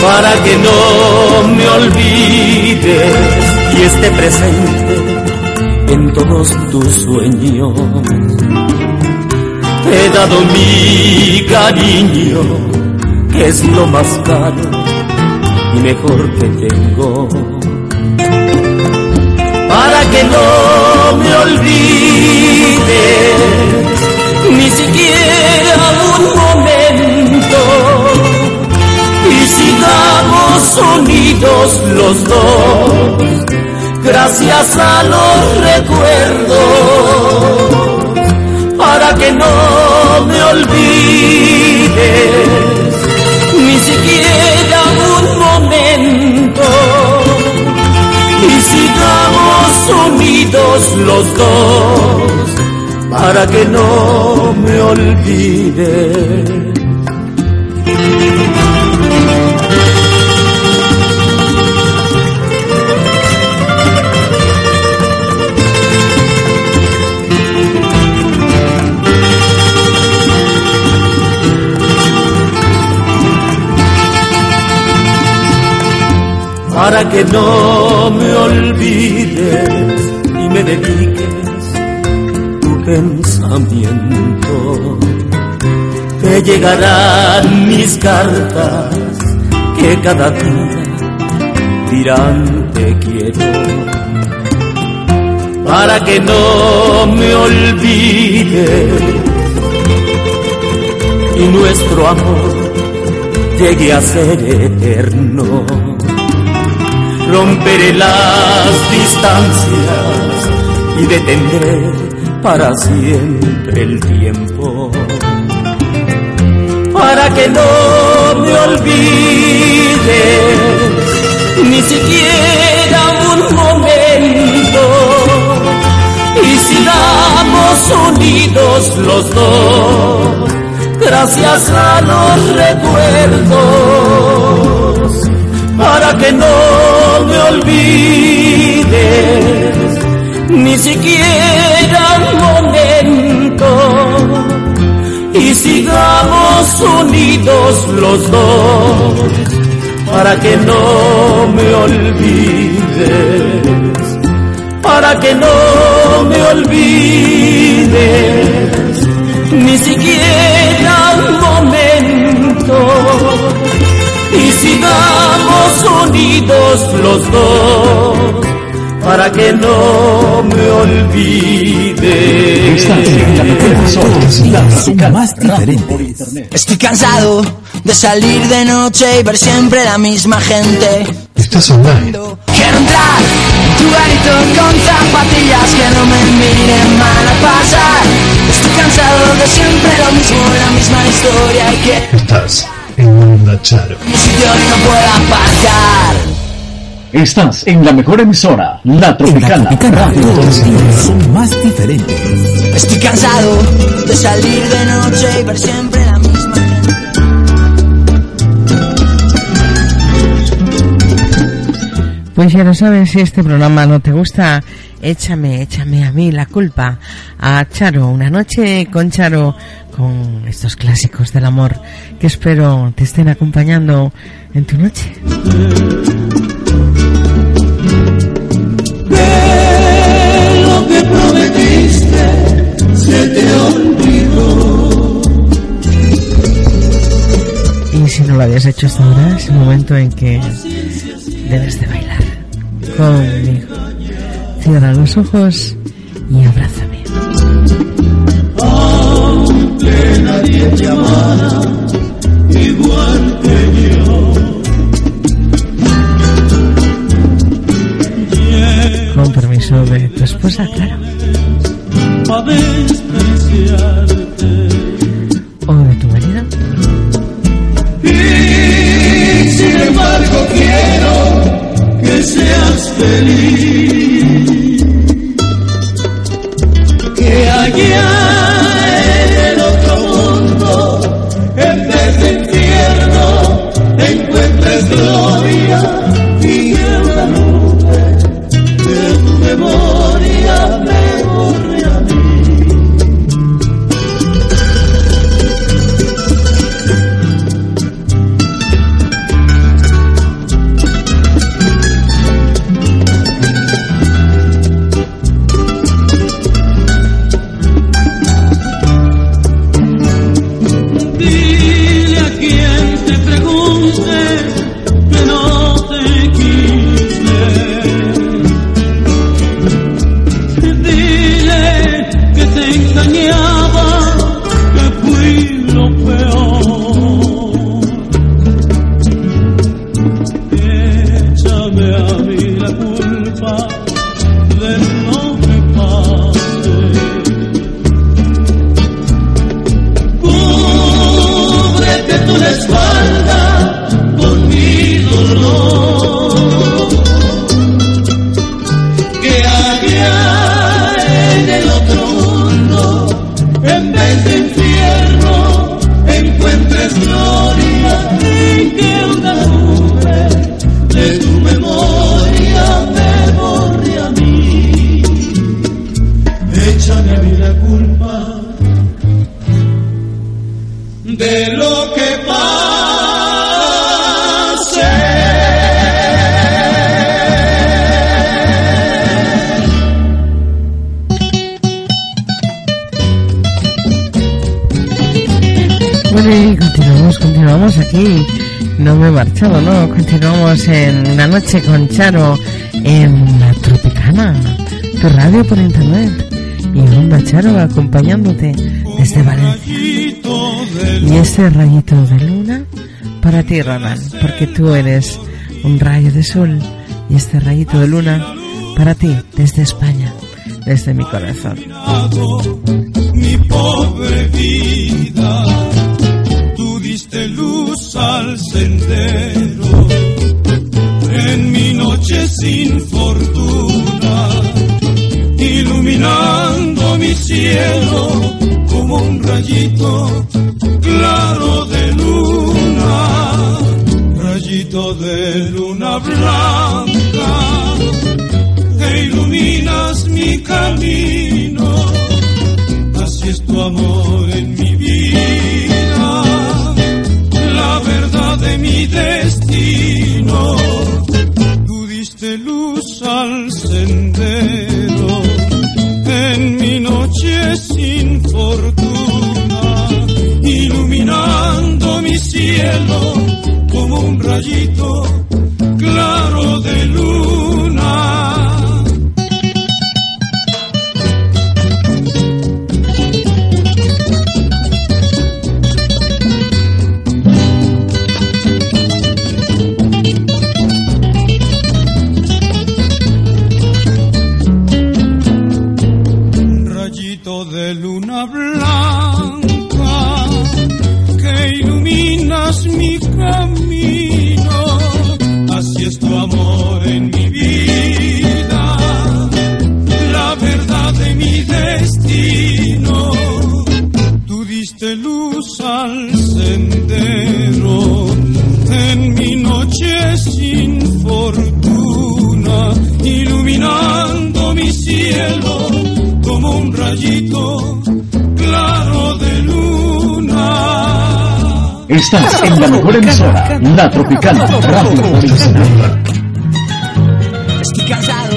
para que no me olvides y esté presente en todos tus sueños. Te he dado mi cariño, que es lo más caro y mejor que tengo, para que no me olvides ni siquiera un momento, y sigamos unidos los dos gracias a los recuerdos, para que no me olvides ni siquiera un momento, y sigamos unidos los dos, para que no me olvides. Para que no me olvides y me dediques tu pensamiento. te llegarán mis cartas que cada día dirán te quiero, para que no me olvides y nuestro amor llegue a ser eterno. Romperé las distancias y detendré para siempre el tiempo, para que no me olvides ni siquiera un momento. Y sigamos unidos los dos gracias a los recuerdos, para que no me olvides ni siquiera un momento. Y sigamos unidos los dos para que no me olvides, para que no me olvides ni siquiera un momento. Y sigamos unidos los dos para que no me olvide. Estoy cansado de salir de noche y ver siempre la misma gente. Estás online. Quiero entrar en tu garito con zapatillas que no me miren mal a pasar. Estoy cansado de siempre lo mismo, la misma historia y que... Estás en Onda Charo. Mi sitio no puedo aparcar. Estás en la mejor emisora, la Tropicana Radio. Son más diferentes. Estoy cansado de salir de noche y ver siempre la misma gente. Pues ya lo sabes, si este programa no te gusta, échame, échame a mí la culpa. A Charo, una noche con Charo, con estos clásicos del amor que espero te estén acompañando en tu noche. Se te olvidó. Y si no lo habías hecho hasta ahora, es el momento en que debes de bailar conmigo. Cierra los ojos y abrázame. Aunque nadie te amara igual que yo. Con permiso de tu esposa, claro. O de tu marido. Y sin embargo quiero que seas feliz, que allá en el otro mundo, en vez de infierno, encuentres gloria y en la nube de tu memoria me borre. continuamos aquí, no me he marchado, no, continuamos en La Noche con Charo en La Tropicana, tu radio por internet y Onda Charo acompañándote desde Valencia. Y este rayito de luna para ti, Ramán, porque tú eres un rayo de sol, y este rayito de luna para ti desde España, desde mi corazón. Mi pobre vida, tú diste luz al sendero en mi noche sin fortuna, iluminando mi cielo como un rayito claro de luna, rayito de luna blanca, que iluminas mi camino. Así es tu amor en mi vida, la verdad de mi destino. Tú diste luz al sendero en mi noche sin fortuna, iluminando mi cielo como un rayito claro de luna. Estás en la mejor emisora, La Tropicana Radio Profesional. Estoy cansado.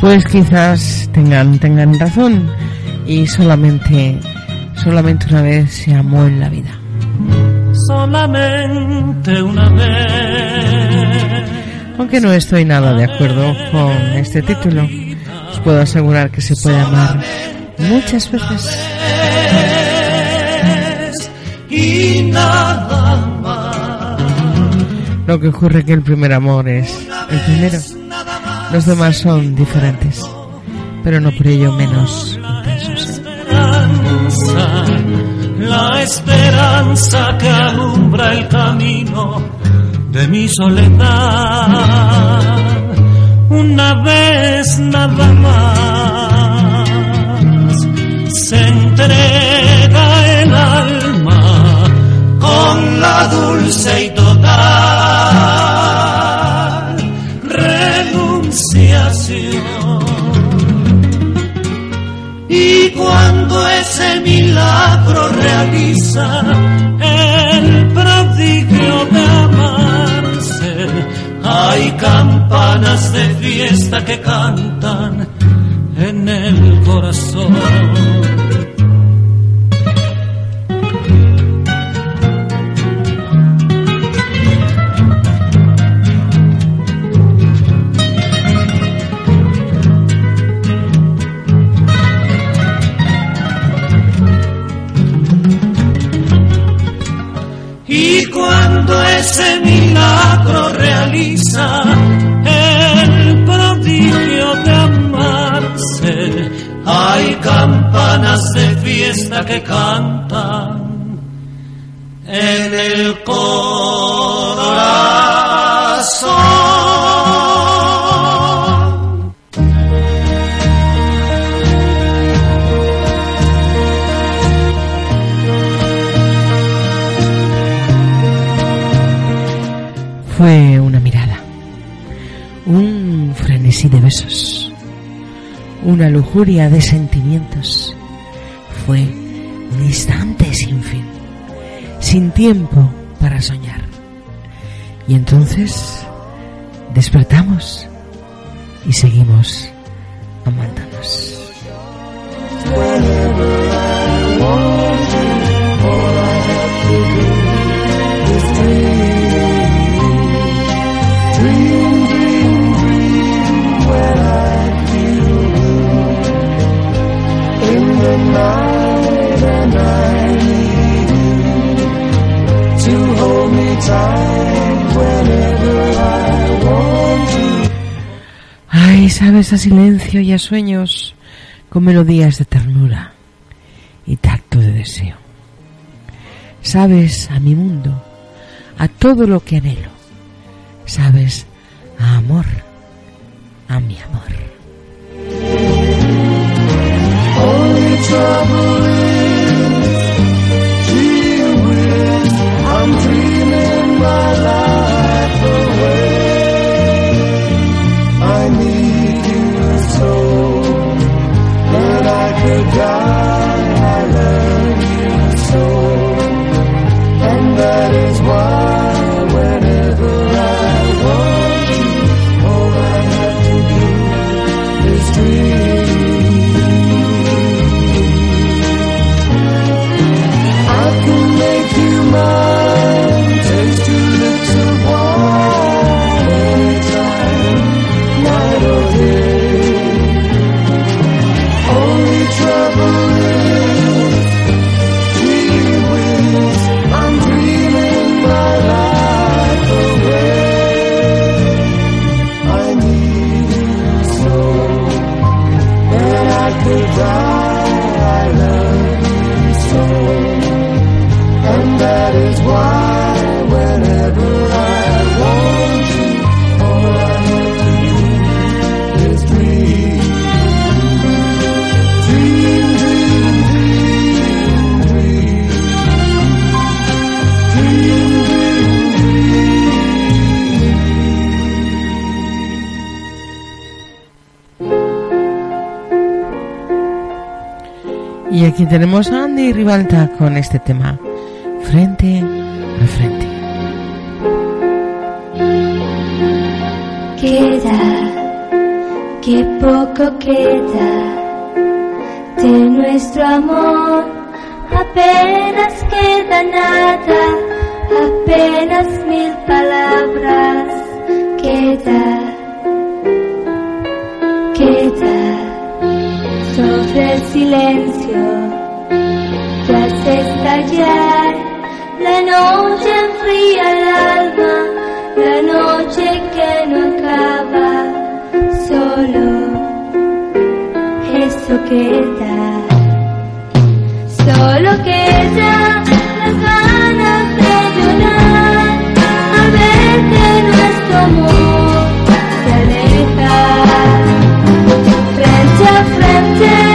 Pues quizás tengan tengan razón, y solamente solamente una vez se amó en la vida. Solamente una vez. Aunque no estoy nada de acuerdo con este título, os puedo asegurar que se puede amar muchas veces. Y nada más. Lo que ocurre es que el primer amor es el primero. Los demás son diferentes, pero no por ello menos intensos. La esperanza que alumbra el camino de mi soledad. Una vez nada más se entrega el alma con la dulce y total renunciación. Y cuando ese milagro realiza el prodigio de amarse, hay campanas de fiesta que cantan en el corazón. Y cuando ese milagro realiza el prodigio de amarse, hay campanas de fiesta que cantan en el corazón. Fue una mirada, un frenesí de besos, una lujuria de sentimientos. Fue un instante sin fin, sin tiempo para soñar. Y entonces despertamos y seguimos amándonos. Ay, sabes, a silencio y a sueños con melodías de ternura y tacto de deseo. Sabes a mi mundo, a todo lo que anhelo. Sabes a amor, a mi amor. Only trouble is, she will, I'm dreaming my life away. I need you so that I could die. I love you so, and that is why whenever I want you, all I have to do is dream. Y aquí tenemos a Andy Rivalta con este tema, Frente a Frente. Queda, qué poco queda de nuestro amor, apenas queda nada, apenas mil palabras. Queda, queda sobre el silencio que hace estallar la noche, enfría el alma, la noche que no acaba. Solo eso queda, solo queda las ganas de llorar al ver que nuestro amor se aleja. Frente a frente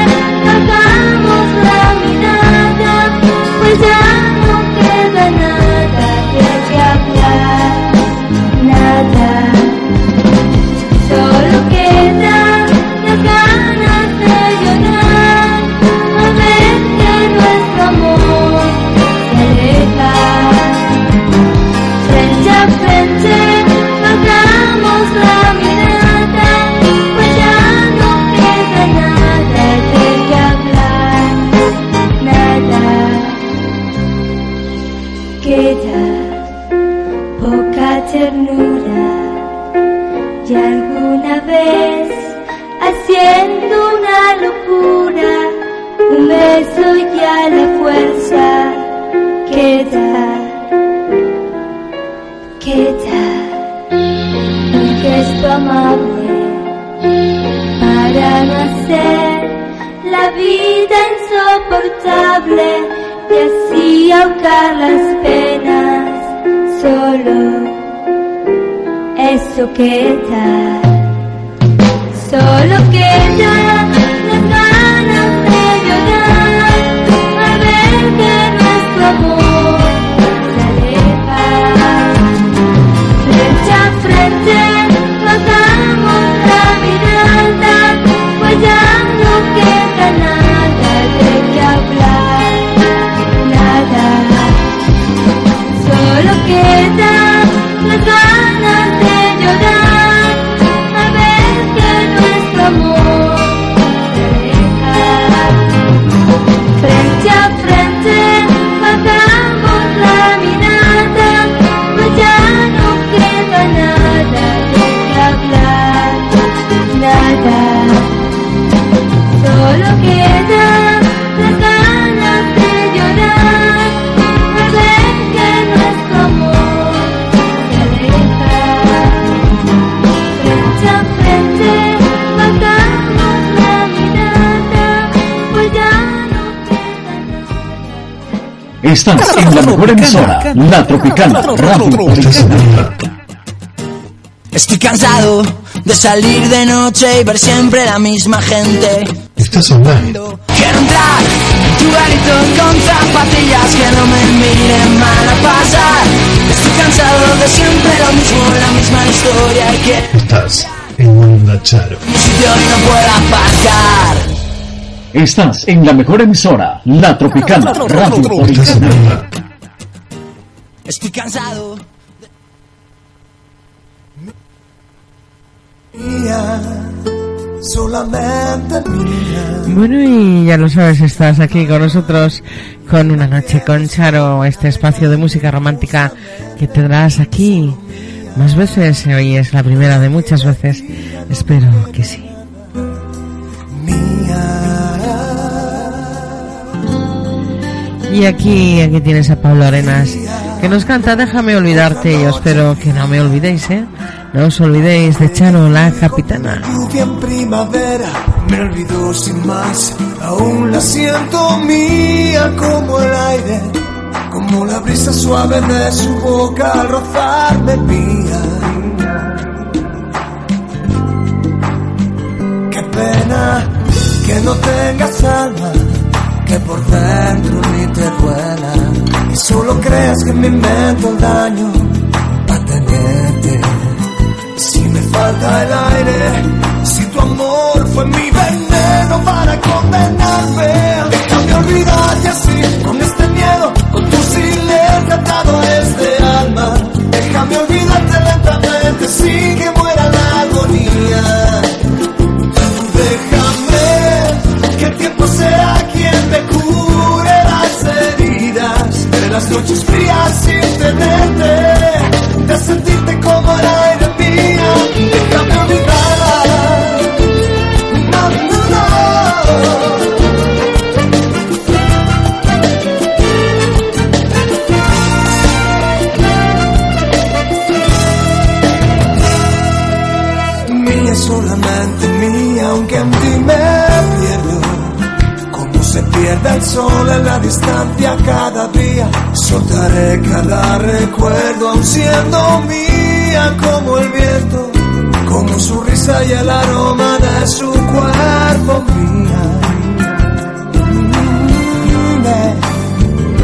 Estás en la mejor emisora, la Tropicana Radio. Estoy cansado de salir de noche y ver siempre la misma gente. Estás online. Quiero entrar en tu garito con zapatillas que no me miren mal a pasar. Estoy cansado de siempre lo mismo, la misma historia y que... Estás en Onda Charo. Mi sitio no pueda aparcar. Estás en la mejor emisora, la Tropicana Radio. Estoy cansado. Bueno, y ya lo sabes, estás aquí con nosotros con Una Noche con Charo, este espacio de música romántica que tendrás aquí más veces. Hoy es la primera de muchas veces, espero que sí. Y aquí, aquí tienes a Pablo Arenas, que nos canta Déjame olvidarte. Yo espero que no me olvidéis, ¿eh? No os olvidéis de Charo, la capitana. Lluvia en primavera, me olvidó sin más. Aún la siento mía como el aire, como la brisa suave de su boca al rozarme mía. Qué pena que no tengas alma, que por dentro ni te duela, y solo creas que me invento el daño para tenerte. Si me falta el aire, si tu amor fue mi veneno para condenarme, déjame olvidar y así, con este miedo, con tu silencio atado a este alma, déjame olvidarte lentamente, sin que muera la agonía. Déjame que el tiempo sea quien me cure las heridas de las noches frías sin tenerte, de sentirte como el aire mía. Déjame olvidar, no, no, no. Mía, solamente mía, aunque en ti me pierdo. Como se pierde el sol en la distancia cada día, soltaré cada recuerdo aun siendo mía como el viento, como su risa y el aroma de su cuerpo mía.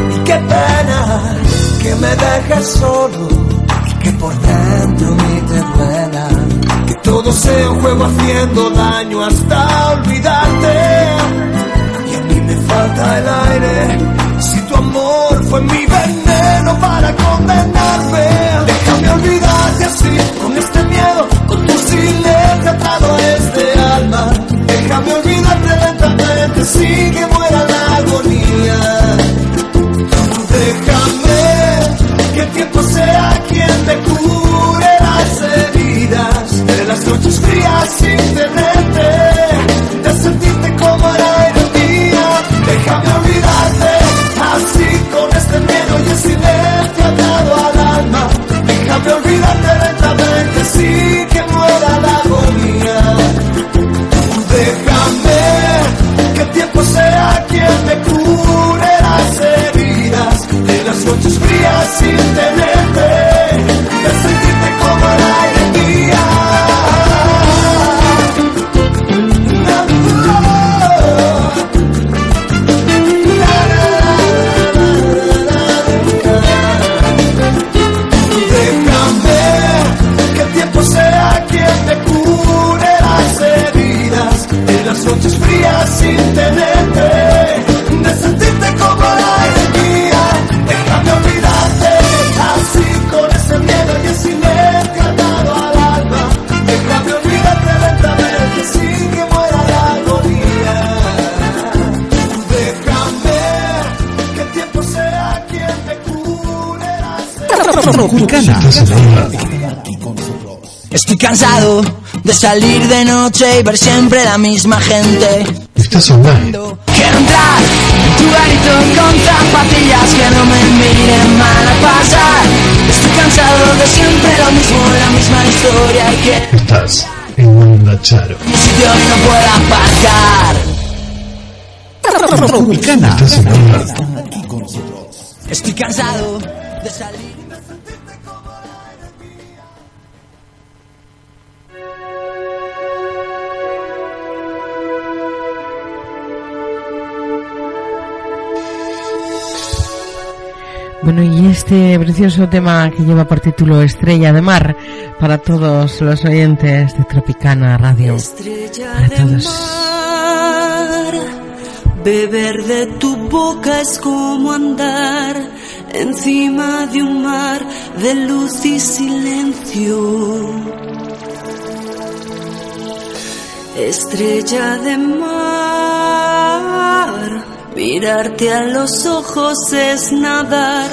Y qué pena que me dejes solo y que por dentro ni te duela, que todo sea un juego haciendo daño hasta olvidarte. Y a mí me falta el aire, si tu amor fue mi veneno para condenarme, déjame olvidarte así, con este miedo, con tu silencio atado a este alma, déjame olvidarte lentamente, sin que muera la agonía. Déjame que el tiempo sea quien te cure las heridas de las noches frías sin tenerte, de sentirte como el aire. Déjame olvidarte, así con este miedo y el silencio atado al alma. Déjame olvidarte lentamente, sin que muera la agonía. Déjame que el tiempo sea quien me cure las heridas de las noches frías sin tenerte, de sentirte como el aire mía. Sea quien te cure las heridas de las noches frías sin tenerte, de sentirte como el aire mía. Déjame olvidarte, así con ese miedo y el silencio atado al alma, déjame olvidarte lentamente, sin que muera la agonía. Déjame que el tiempo sea quien te cure las heridas. Estoy cansado de salir de noche y ver siempre la misma gente. Estás online. Quiero entrar en tu garito con zapatillas que no me miren mal a pasar. Estoy cansado de siempre lo mismo, la misma historia y que... Estás en Onda Charo. Mi sitio no pueda aparcar. Tropicana. Estás en Onda. Aquí con nosotros. Estoy cansado de salir. Bueno, y este precioso tema que lleva por título Estrella de Mar, para todos los oyentes de Tropicana Radio. Estrella para todos. De mar, beber de tu boca es como andar encima de un mar de luz y silencio. Estrella de mar. Mirarte a los ojos es nadar,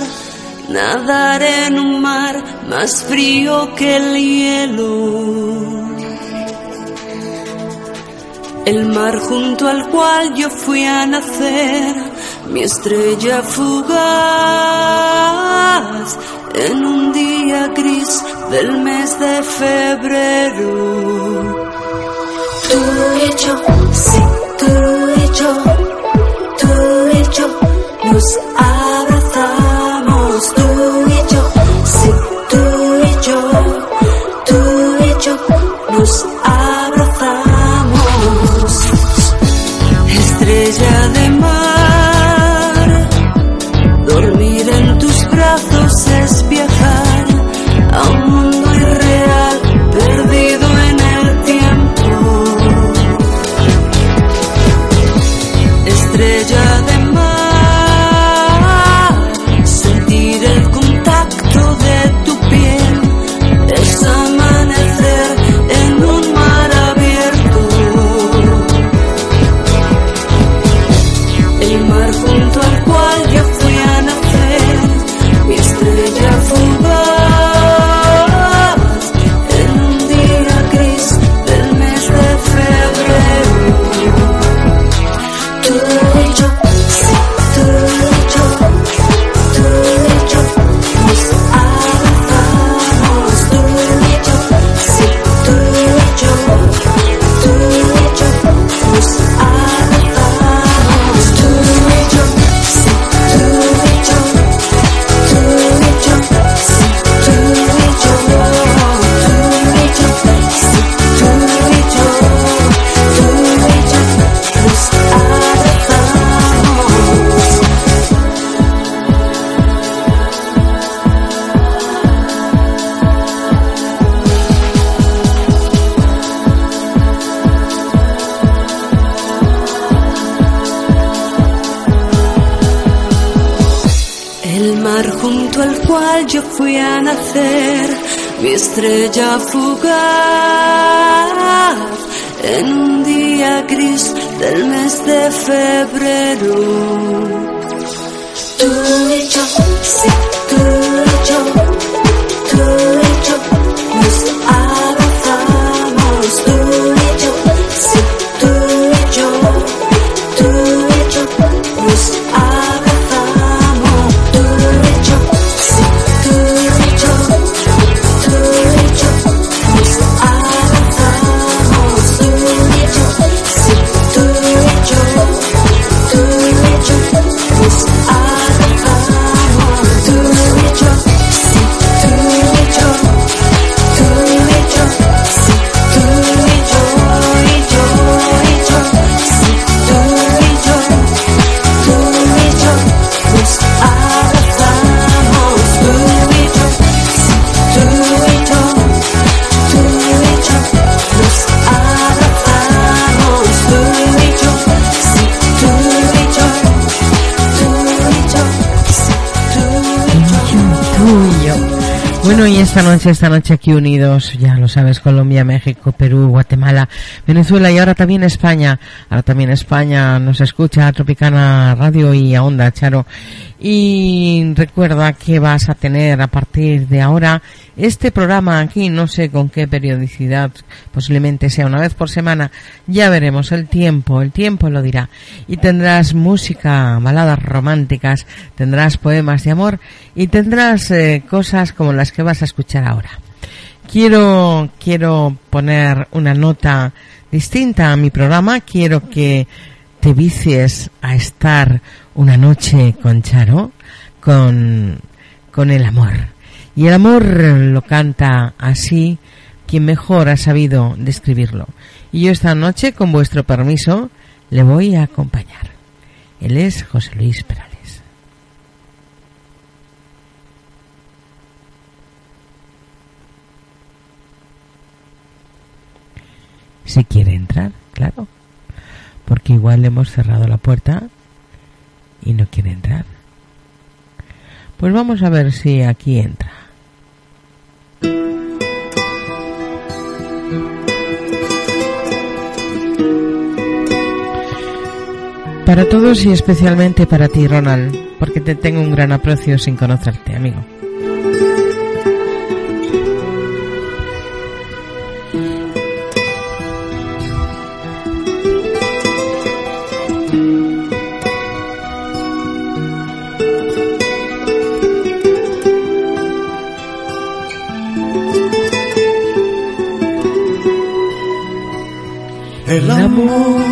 nadar en un mar más frío que el hielo. El mar junto al cual yo fui a nacer, mi estrella fugaz, en un día gris del mes de febrero. Tú lo he hecho, sí, tú lo he hecho. Nos abrazamos, tú y yo, sí, tú y yo, tú y yo, nos abrazamos. Estrella de mar, dormir en tus brazos es viajar a un mundo irreal, perdido en el tiempo. Estrella de estrella fugaz en un día gris del mes de febrero. Tú y yo, sí, tú y yo, tú y yo, nos abrazamos. Tú y yo, sí, tú y yo, tú y yo, nos abrazamos. Bueno, y esta noche, esta noche aquí unidos, ya lo sabes, Colombia, México, Perú, Guatemala, Venezuela y ahora también España. Ahora también España nos escucha a Tropicana Radio y a Onda Charo. Y recuerda que vas a tener a partir de ahora este programa aquí, no sé con qué periodicidad, posiblemente sea una vez por semana, ya veremos, el tiempo, el tiempo lo dirá. Y tendrás música, baladas románticas, tendrás poemas de amor y tendrás eh, cosas como las que vas a escuchar ahora. Quiero, quiero poner una nota distinta a mi programa, quiero que te vicies a estar una noche con Charo, con, con el amor. Y el amor lo canta así quien mejor ha sabido describirlo. Y yo esta noche, con vuestro permiso, le voy a acompañar. Él es José Luis Perales. Si quiere entrar, claro, porque igual le hemos cerrado la puerta y no quiere entrar. Pues vamos a ver si aquí entra. Para todos y especialmente para ti, Ronald, porque te tengo un gran aprecio sin conocerte, amigo. El amor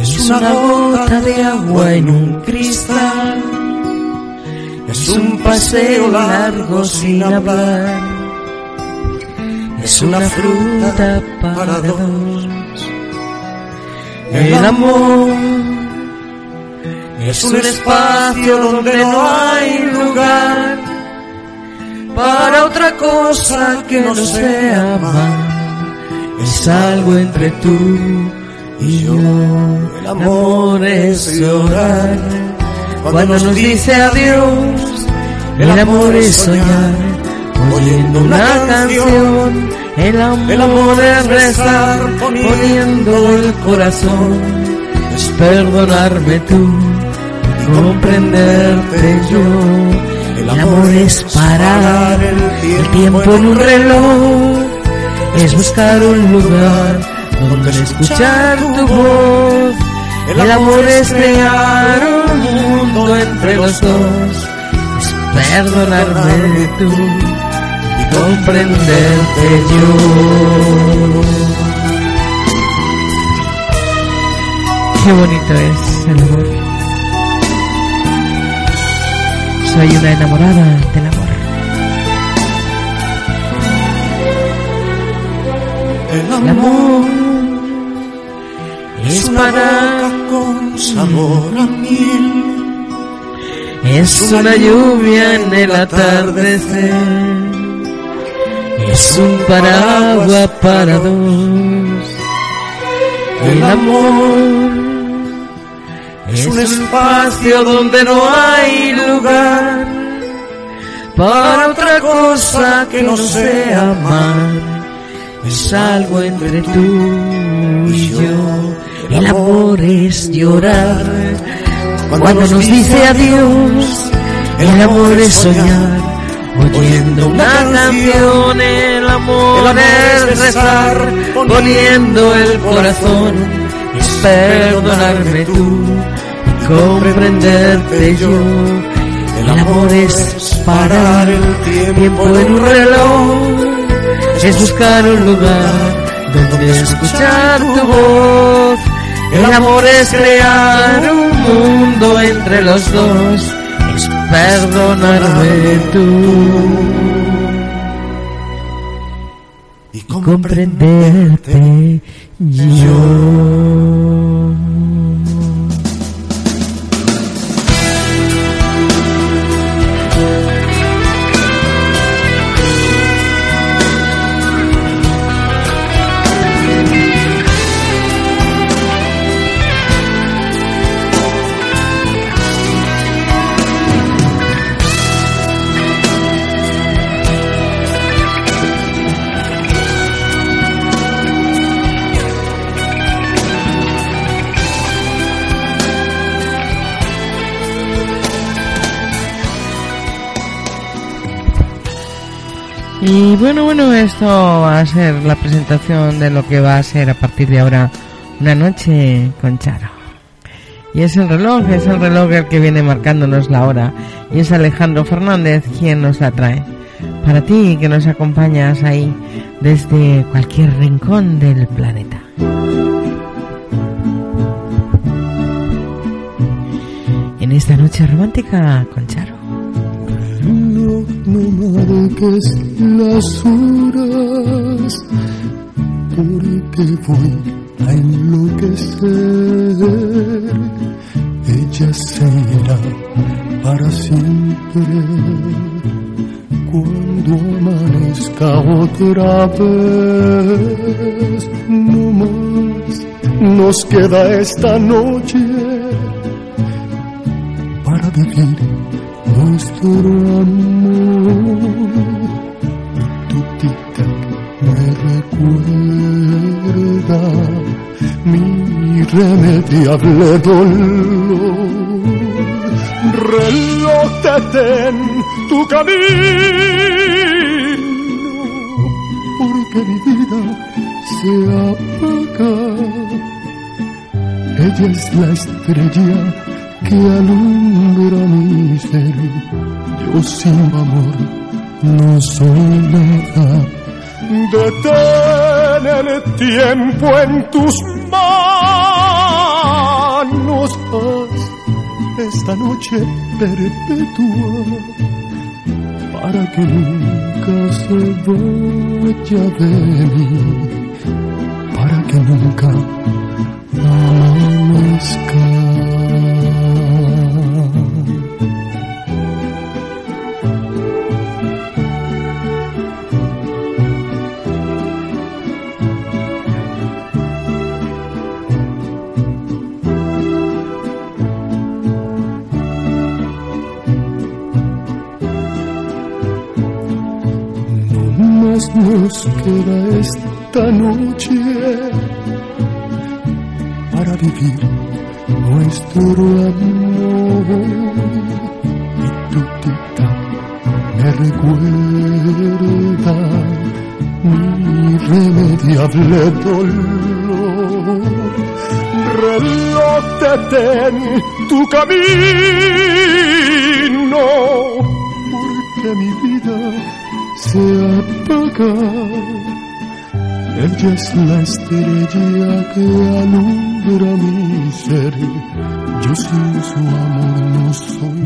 es una gota de agua en un cristal, es un paseo largo sin hablar, es una fruta para dos. El amor es un espacio donde no hay lugar para otra cosa que no sea amar. Es algo entre tú y yo. El amor es llorar cuando nos dice adiós. El amor es soñar oyendo una canción. El amor es rezar poniendo el corazón. Es perdonarme tú y comprenderte yo. El amor es parar el tiempo en un reloj. Es buscar un lugar donde escuchar tu voz. El amor es crear un mundo entre los dos. Es perdonarme tú y comprenderte yo. Qué bonito es el amor. Soy una enamorada del amor. El amor es una boca con sabor a miel, es una lluvia en el atardecer, es un paraguas para dos. El amor es un espacio donde no hay lugar para otra cosa que no sea amar. Es algo entre tú y yo. El amor es llorar cuando nos dice adiós. El amor es soñar oyendo una canción. El amor es rezar poniendo el corazón. Es perdonarme tú y comprenderte yo. El amor es parar el tiempo en un reloj. Es buscar un lugar donde escuchar tu voz. El amor es crear un mundo entre los dos. Es perdonarme tú y comprenderte yo. Y bueno, bueno, esto va a ser la presentación de lo que va a ser a partir de ahora Una Noche con Charo. Y es el reloj, es el reloj el que viene marcándonos la hora. Y es Alejandro Fernández quien nos la trae. Para ti que nos acompañas ahí desde cualquier rincón del planeta. En esta noche romántica con Charo. No me marques las horas, porque voy a enloquecer. Ella será para siempre cuando amanezca otra vez. No más nos queda esta noche para vivir nuestro amor. Tu tic-tac me recuerda mi irremediable dolor. Reloj, detén tu camino, porque mi vida se apaga. Ella es la estrella que alumbra mi ser. Yo sin amor no soy nada. Detén el tiempo en tus manos, haz esta noche perpetua para que nunca se vaya de mí, para que nunca amanezca. Nos queda esta noche para vivir nuestro amor. Y tu tic-tac me recuerda mi irremediable dolor. Reloj, detén tu camino, porque mi vida se apaga. Ella es la estrella que alumbra mi ser. Yo sin su amor no soy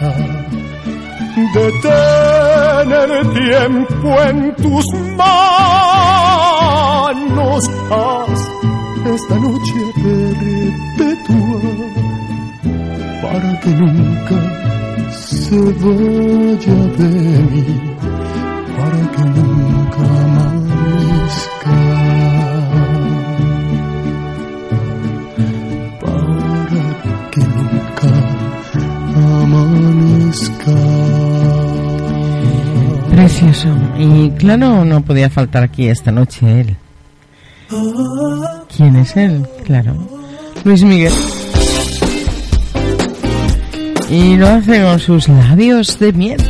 nada. Detén el tiempo en tus manos, haz esta noche perpetua para que nunca se vaya de mí, para que nunca amanezca, para que nunca amanezca. Precioso. Y claro, no podía faltar aquí esta noche él. ¿Quién es él? Claro, Luis Miguel. Y lo hace con sus labios de miel.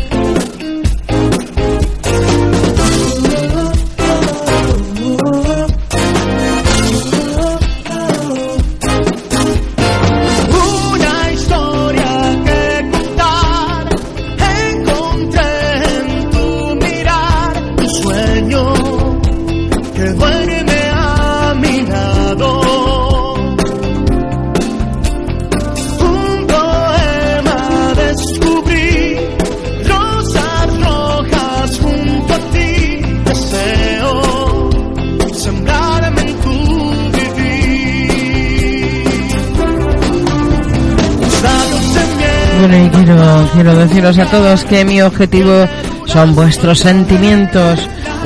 Bueno, y quiero, quiero deciros a todos que mi objetivo son vuestros sentimientos.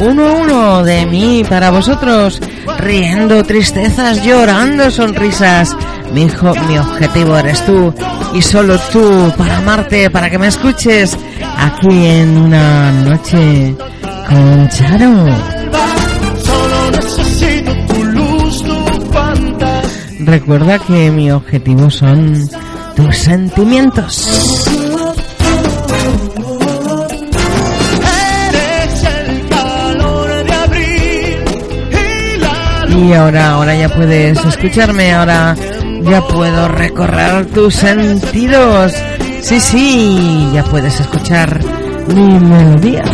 Uno a uno, de mí para vosotros. Riendo, tristezas, llorando, sonrisas. Mi hijo, mi objetivo eres tú. Y solo tú, para amarte, para que me escuches. Aquí en una noche con Charo. Recuerda que mi objetivo son tus sentimientos. Y ahora, ahora ya puedes escucharme, ahora ya puedo recorrer tus sentidos. Sí, sí, ya puedes escuchar mi melodía.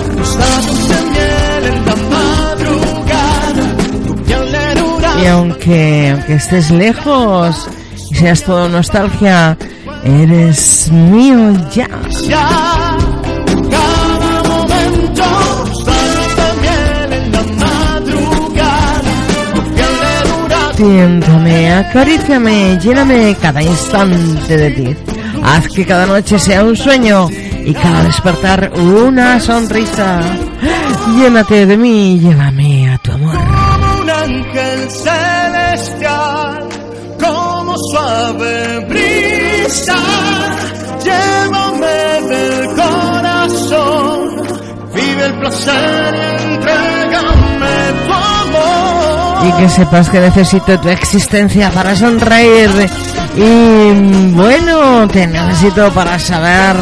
Y aunque, aunque estés lejos y seas todo nostalgia, Eres mío ya. Ya, cada momento, salta miel en la madrugada. Tiéntame, acaríciame, lléname cada instante de ti. Haz que cada noche sea un sueño y cada despertar una sonrisa. Llénate de mí, llévame a tu amor. Como un ángel celestial, como suave brisa, llévame del corazón, vive el placer, entrégame tu amor. Y que sepas que necesito tu existencia para sonreír. Y bueno, te necesito para saber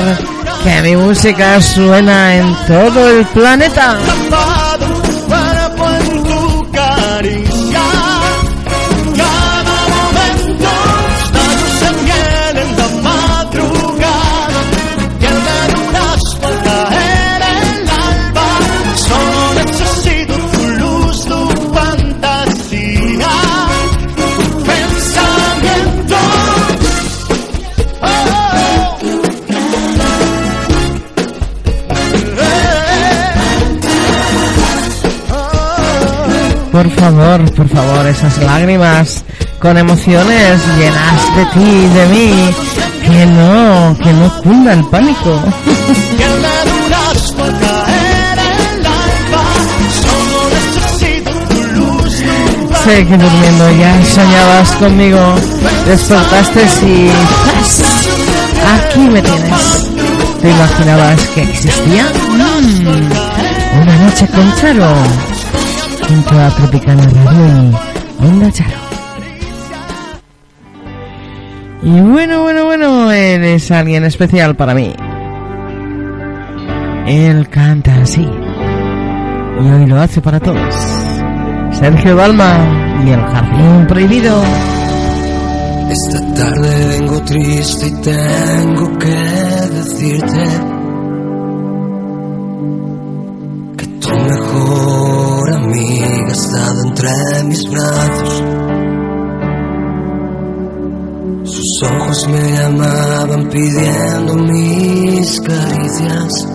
que mi música suena en todo el planeta. Por favor, por favor, esas lágrimas con emociones llenas de ti y de mí. Que no, que no cunda el pánico. Sé que durmiendo ya soñabas conmigo. Despertaste y ¡zas! Aquí me tienes. ¿Te imaginabas que existía? Mm, una noche con Charo. Junto a Tropicana Radio y Onda Charo. Y bueno, bueno, bueno, eres alguien especial para mí. Él canta así y hoy lo hace para todos. Sergio Balma y el jardín prohibido. Esta tarde vengo triste y tengo que decirte que tú mejor amiga, estado entre mis brazos. Sus ojos me llamaban pidiendo mis caricias.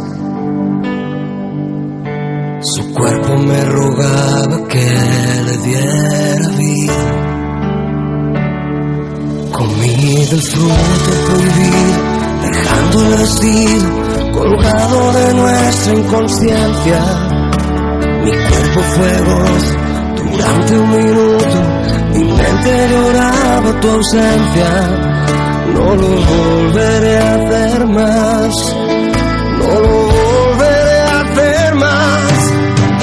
Su cuerpo me rogaba que le diera vida. Comí del fruto prohibido, dejando el vestido colgado de nuestra inconsciencia. Mi cuerpo fue voz durante un minuto, mi mente lloraba tu ausencia. No lo volveré a hacer más, no lo volveré a hacer más.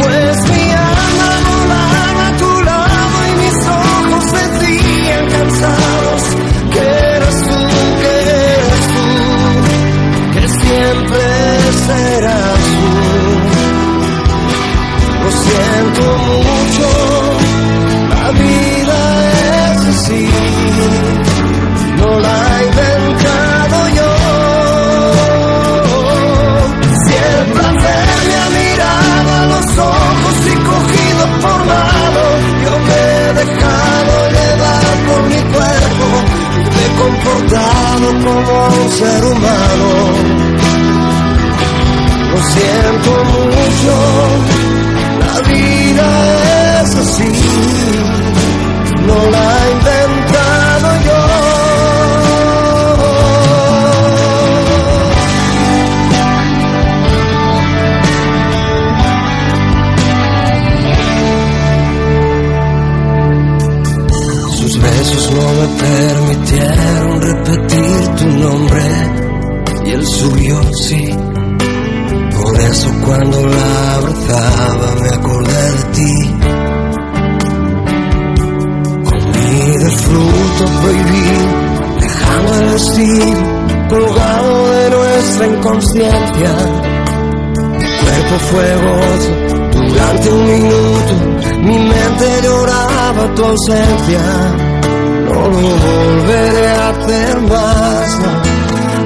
Pues mi alma volaba a tu lado y mis ojos decían cansados que eras tú, que eras tú, que siempre serás tú. Lo siento mucho, la vida es así, no la he inventado yo. Si el placer me ha mirado a los ojos y cogido por mano, yo me he dejado llevar por mi cuerpo, me he comportado como un ser humano. Lo siento mucho. La vida es así, no la he inventado yo. Sus besos no me permitieron repetir tu nombre y el suyo sí. Por eso cuando la abrazaba me acordé de ti. Comí del fruto prohibido, dejando el vestido colgado de nuestra inconsciencia. Mi cuerpo fue gozo durante un minuto, mi mente lloraba tu ausencia. No lo volveré a hacer más,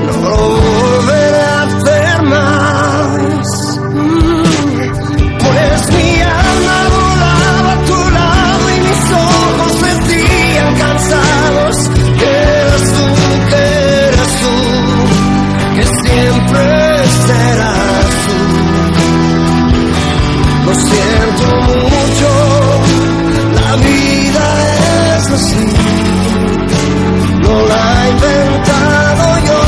no lo volveré a hacer más. Pues mi alma volaba a tu lado y mis ojos sentían cansados. Que eras tú, que eras tú, siento mucho, la vida es así, no la he inventado yo.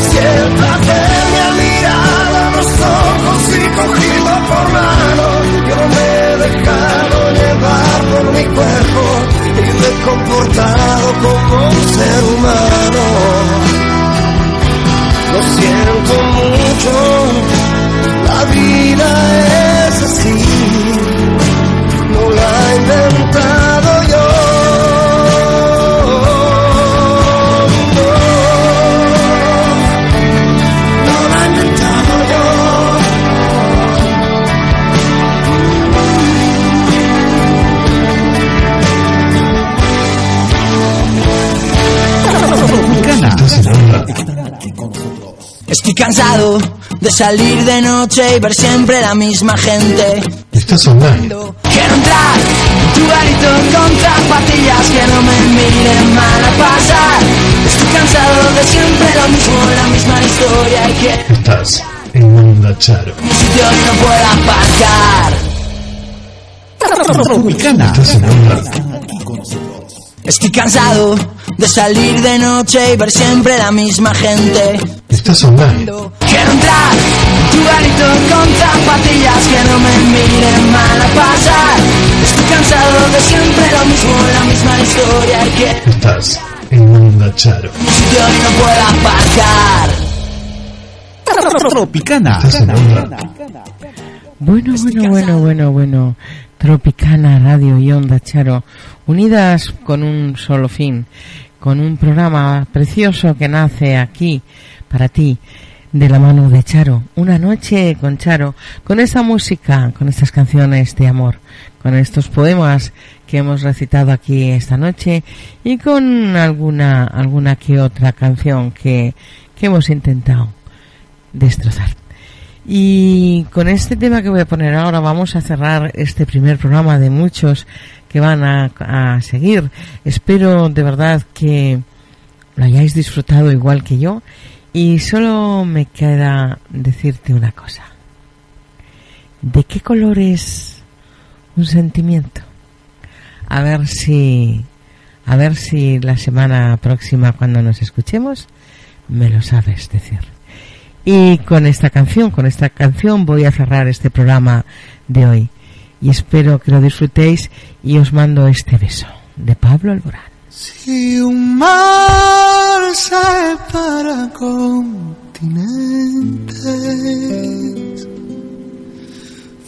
Si el placer me ha mirado a los ojos y cogido por mano, yo me he dejado llevar por mi cuerpo y me he comportado como un ser humano. Lo siento mucho, la vida es así, no la he inventado yo. No, no la he inventado yo. Estoy cansado de salir de noche y ver siempre la misma gente. Estás hablando. Quiero entrar en tu garito con zapatillas que no me miren mal a pasar. Estoy cansado de siempre lo mismo, la misma historia y que... Estás en Onda Charo. Mi sitio y no puedo aparcar. Tropicana. Estás en Onda. Estoy cansado de salir de noche y ver siempre la misma gente. Estás online. Quiero entrar en tu garito con zapatillas que no me miren mal a pasar. Estoy cansado de siempre lo mismo, la misma historia y que... Estás en Onda Charo. Mi sitio y no puedo aparcar. Tropicana. Estás en Onda. Bueno, bueno, bueno, bueno, bueno. Tropicana Radio y Onda Charo, unidas con un solo fin, con un programa precioso que nace aquí, para ti, de la mano de Charo. Una noche con Charo, con esta música, con estas canciones de amor, con estos poemas que hemos recitado aquí esta noche y con alguna alguna que otra canción que, que hemos intentado destrozar. Y con este tema que voy a poner ahora vamos a cerrar este primer programa de muchos que van a, a seguir. Espero de verdad que lo hayáis disfrutado igual que yo. Y solo me queda decirte una cosa. ¿De qué color es un sentimiento? A ver si, a ver si la semana próxima cuando nos escuchemos me lo sabes decir. Y con esta canción, con esta canción voy a cerrar este programa de hoy. Y espero que lo disfrutéis y os mando este beso de Pablo Alborán. Si un mar separa continentes,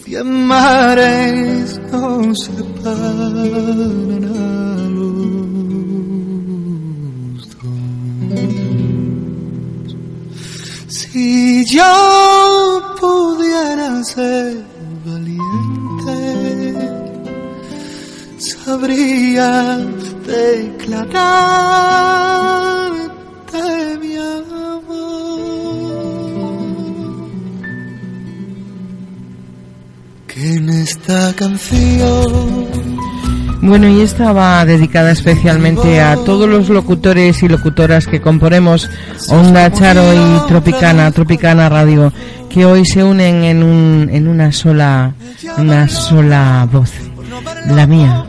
cien mares nos separan a los dos. Si yo pudiera ser valiente, sabría declararte mi amor. Que en esta canción... Bueno, y esta va dedicada especialmente a todos los locutores y locutoras que componemos Onda Charo y Tropicana, Tropicana Radio, que hoy se unen en un, en una sola, una sola voz, la mía,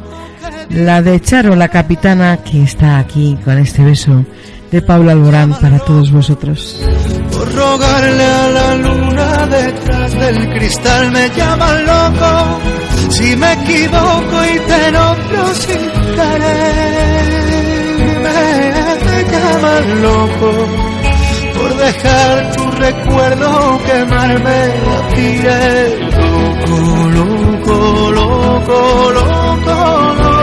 la de Charo, la capitana, que está aquí con este beso de Pablo Alborán para todos vosotros. Por rogarle a la luna detrás del cristal me llaman loco, si me equivoco y te nombro sin querer, me llaman loco por dejar tu recuerdo quemarme la piel, loco, loco, loco, loco, loco.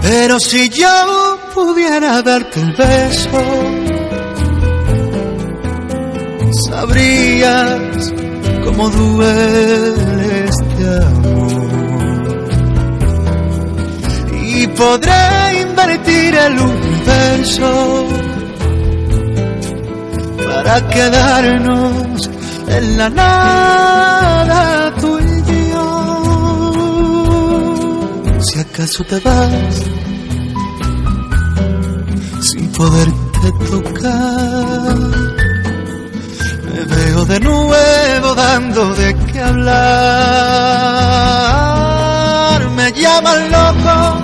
Pero si yo pudiera darte el beso, sabrías cómo duele este amor. Y podré invertir el universo para quedarnos en la nada tuya. ¿Acaso te vas sin poderte tocar? Me veo de nuevo dando de qué hablar. Me llaman loco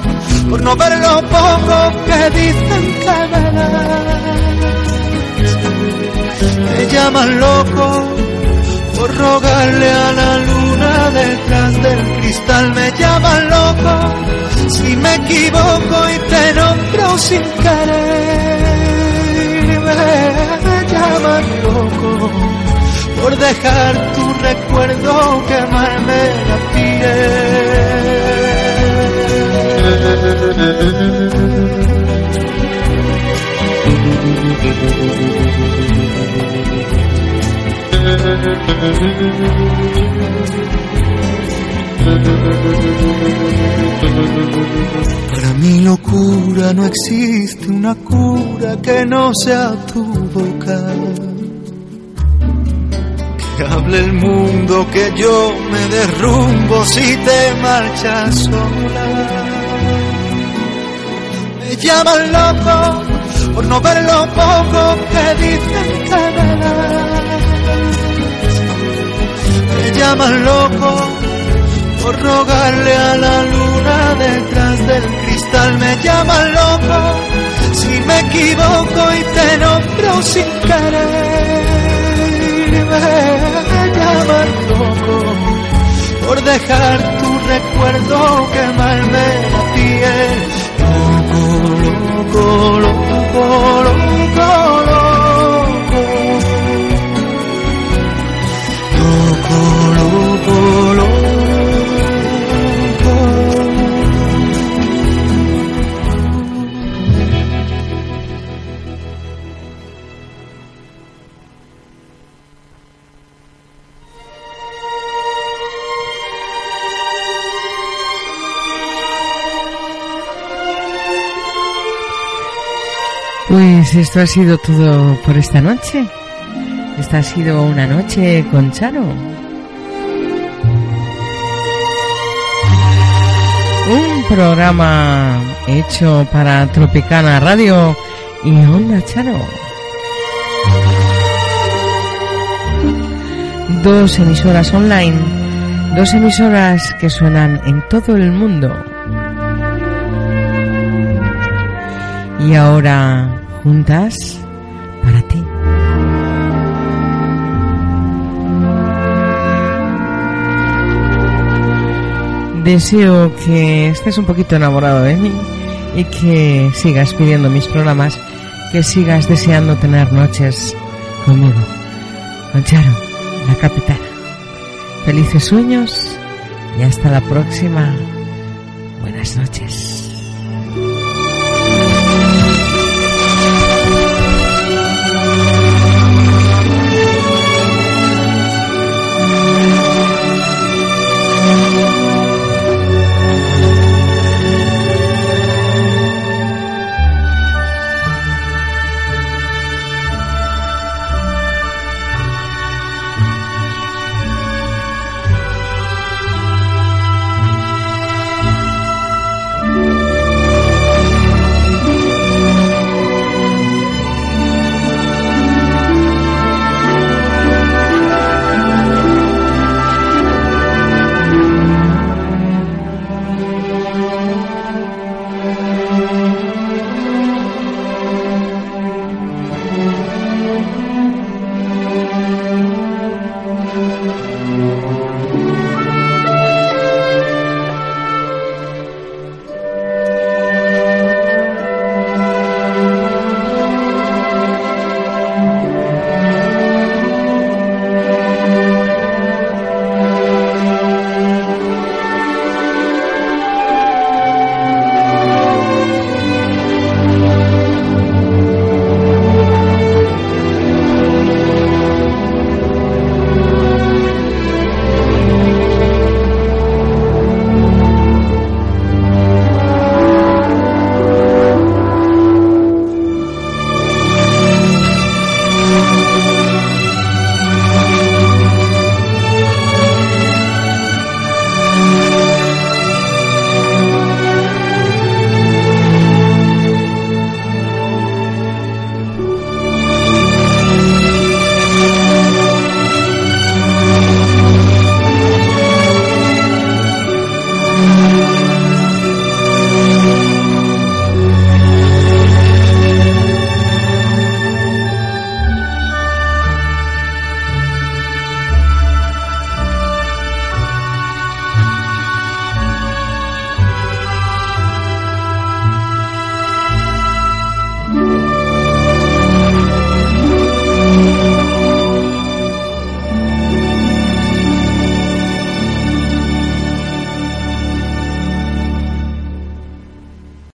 por no ver lo poco que dicen que me das. Me llaman loco por rogarle a la luna detrás del cristal. Me llaman loco si me equivoco y te nombro sin querer. Me llaman loco por dejar tu recuerdo quemarme la piel. Para mi locura no existe una cura que no sea tu boca. Que hable el mundo, que yo me derrumbo si te marchas sola. Me llaman loco por no ver lo poco que dicen que me das. Me llaman loco por rogarle a la luna detrás del cristal. Me llaman loco si me equivoco y te nombro sin querer. Me llaman loco por dejar tu recuerdo quemarme la piel. Loco, loco, loco, loco. Loco, loco, loco. Pues esto ha sido todo por esta noche. Esta ha sido una noche con Charo. Un programa hecho para Tropicana Radio y Onda Charo. Dos emisoras online, dos emisoras que suenan en todo el mundo. Y ahora juntas para ti. Deseo que estés un poquito enamorado de mí y que sigas pidiendo mis programas, que sigas deseando tener noches conmigo, con Charo, la capitana. Felices sueños y hasta la próxima. Buenas noches.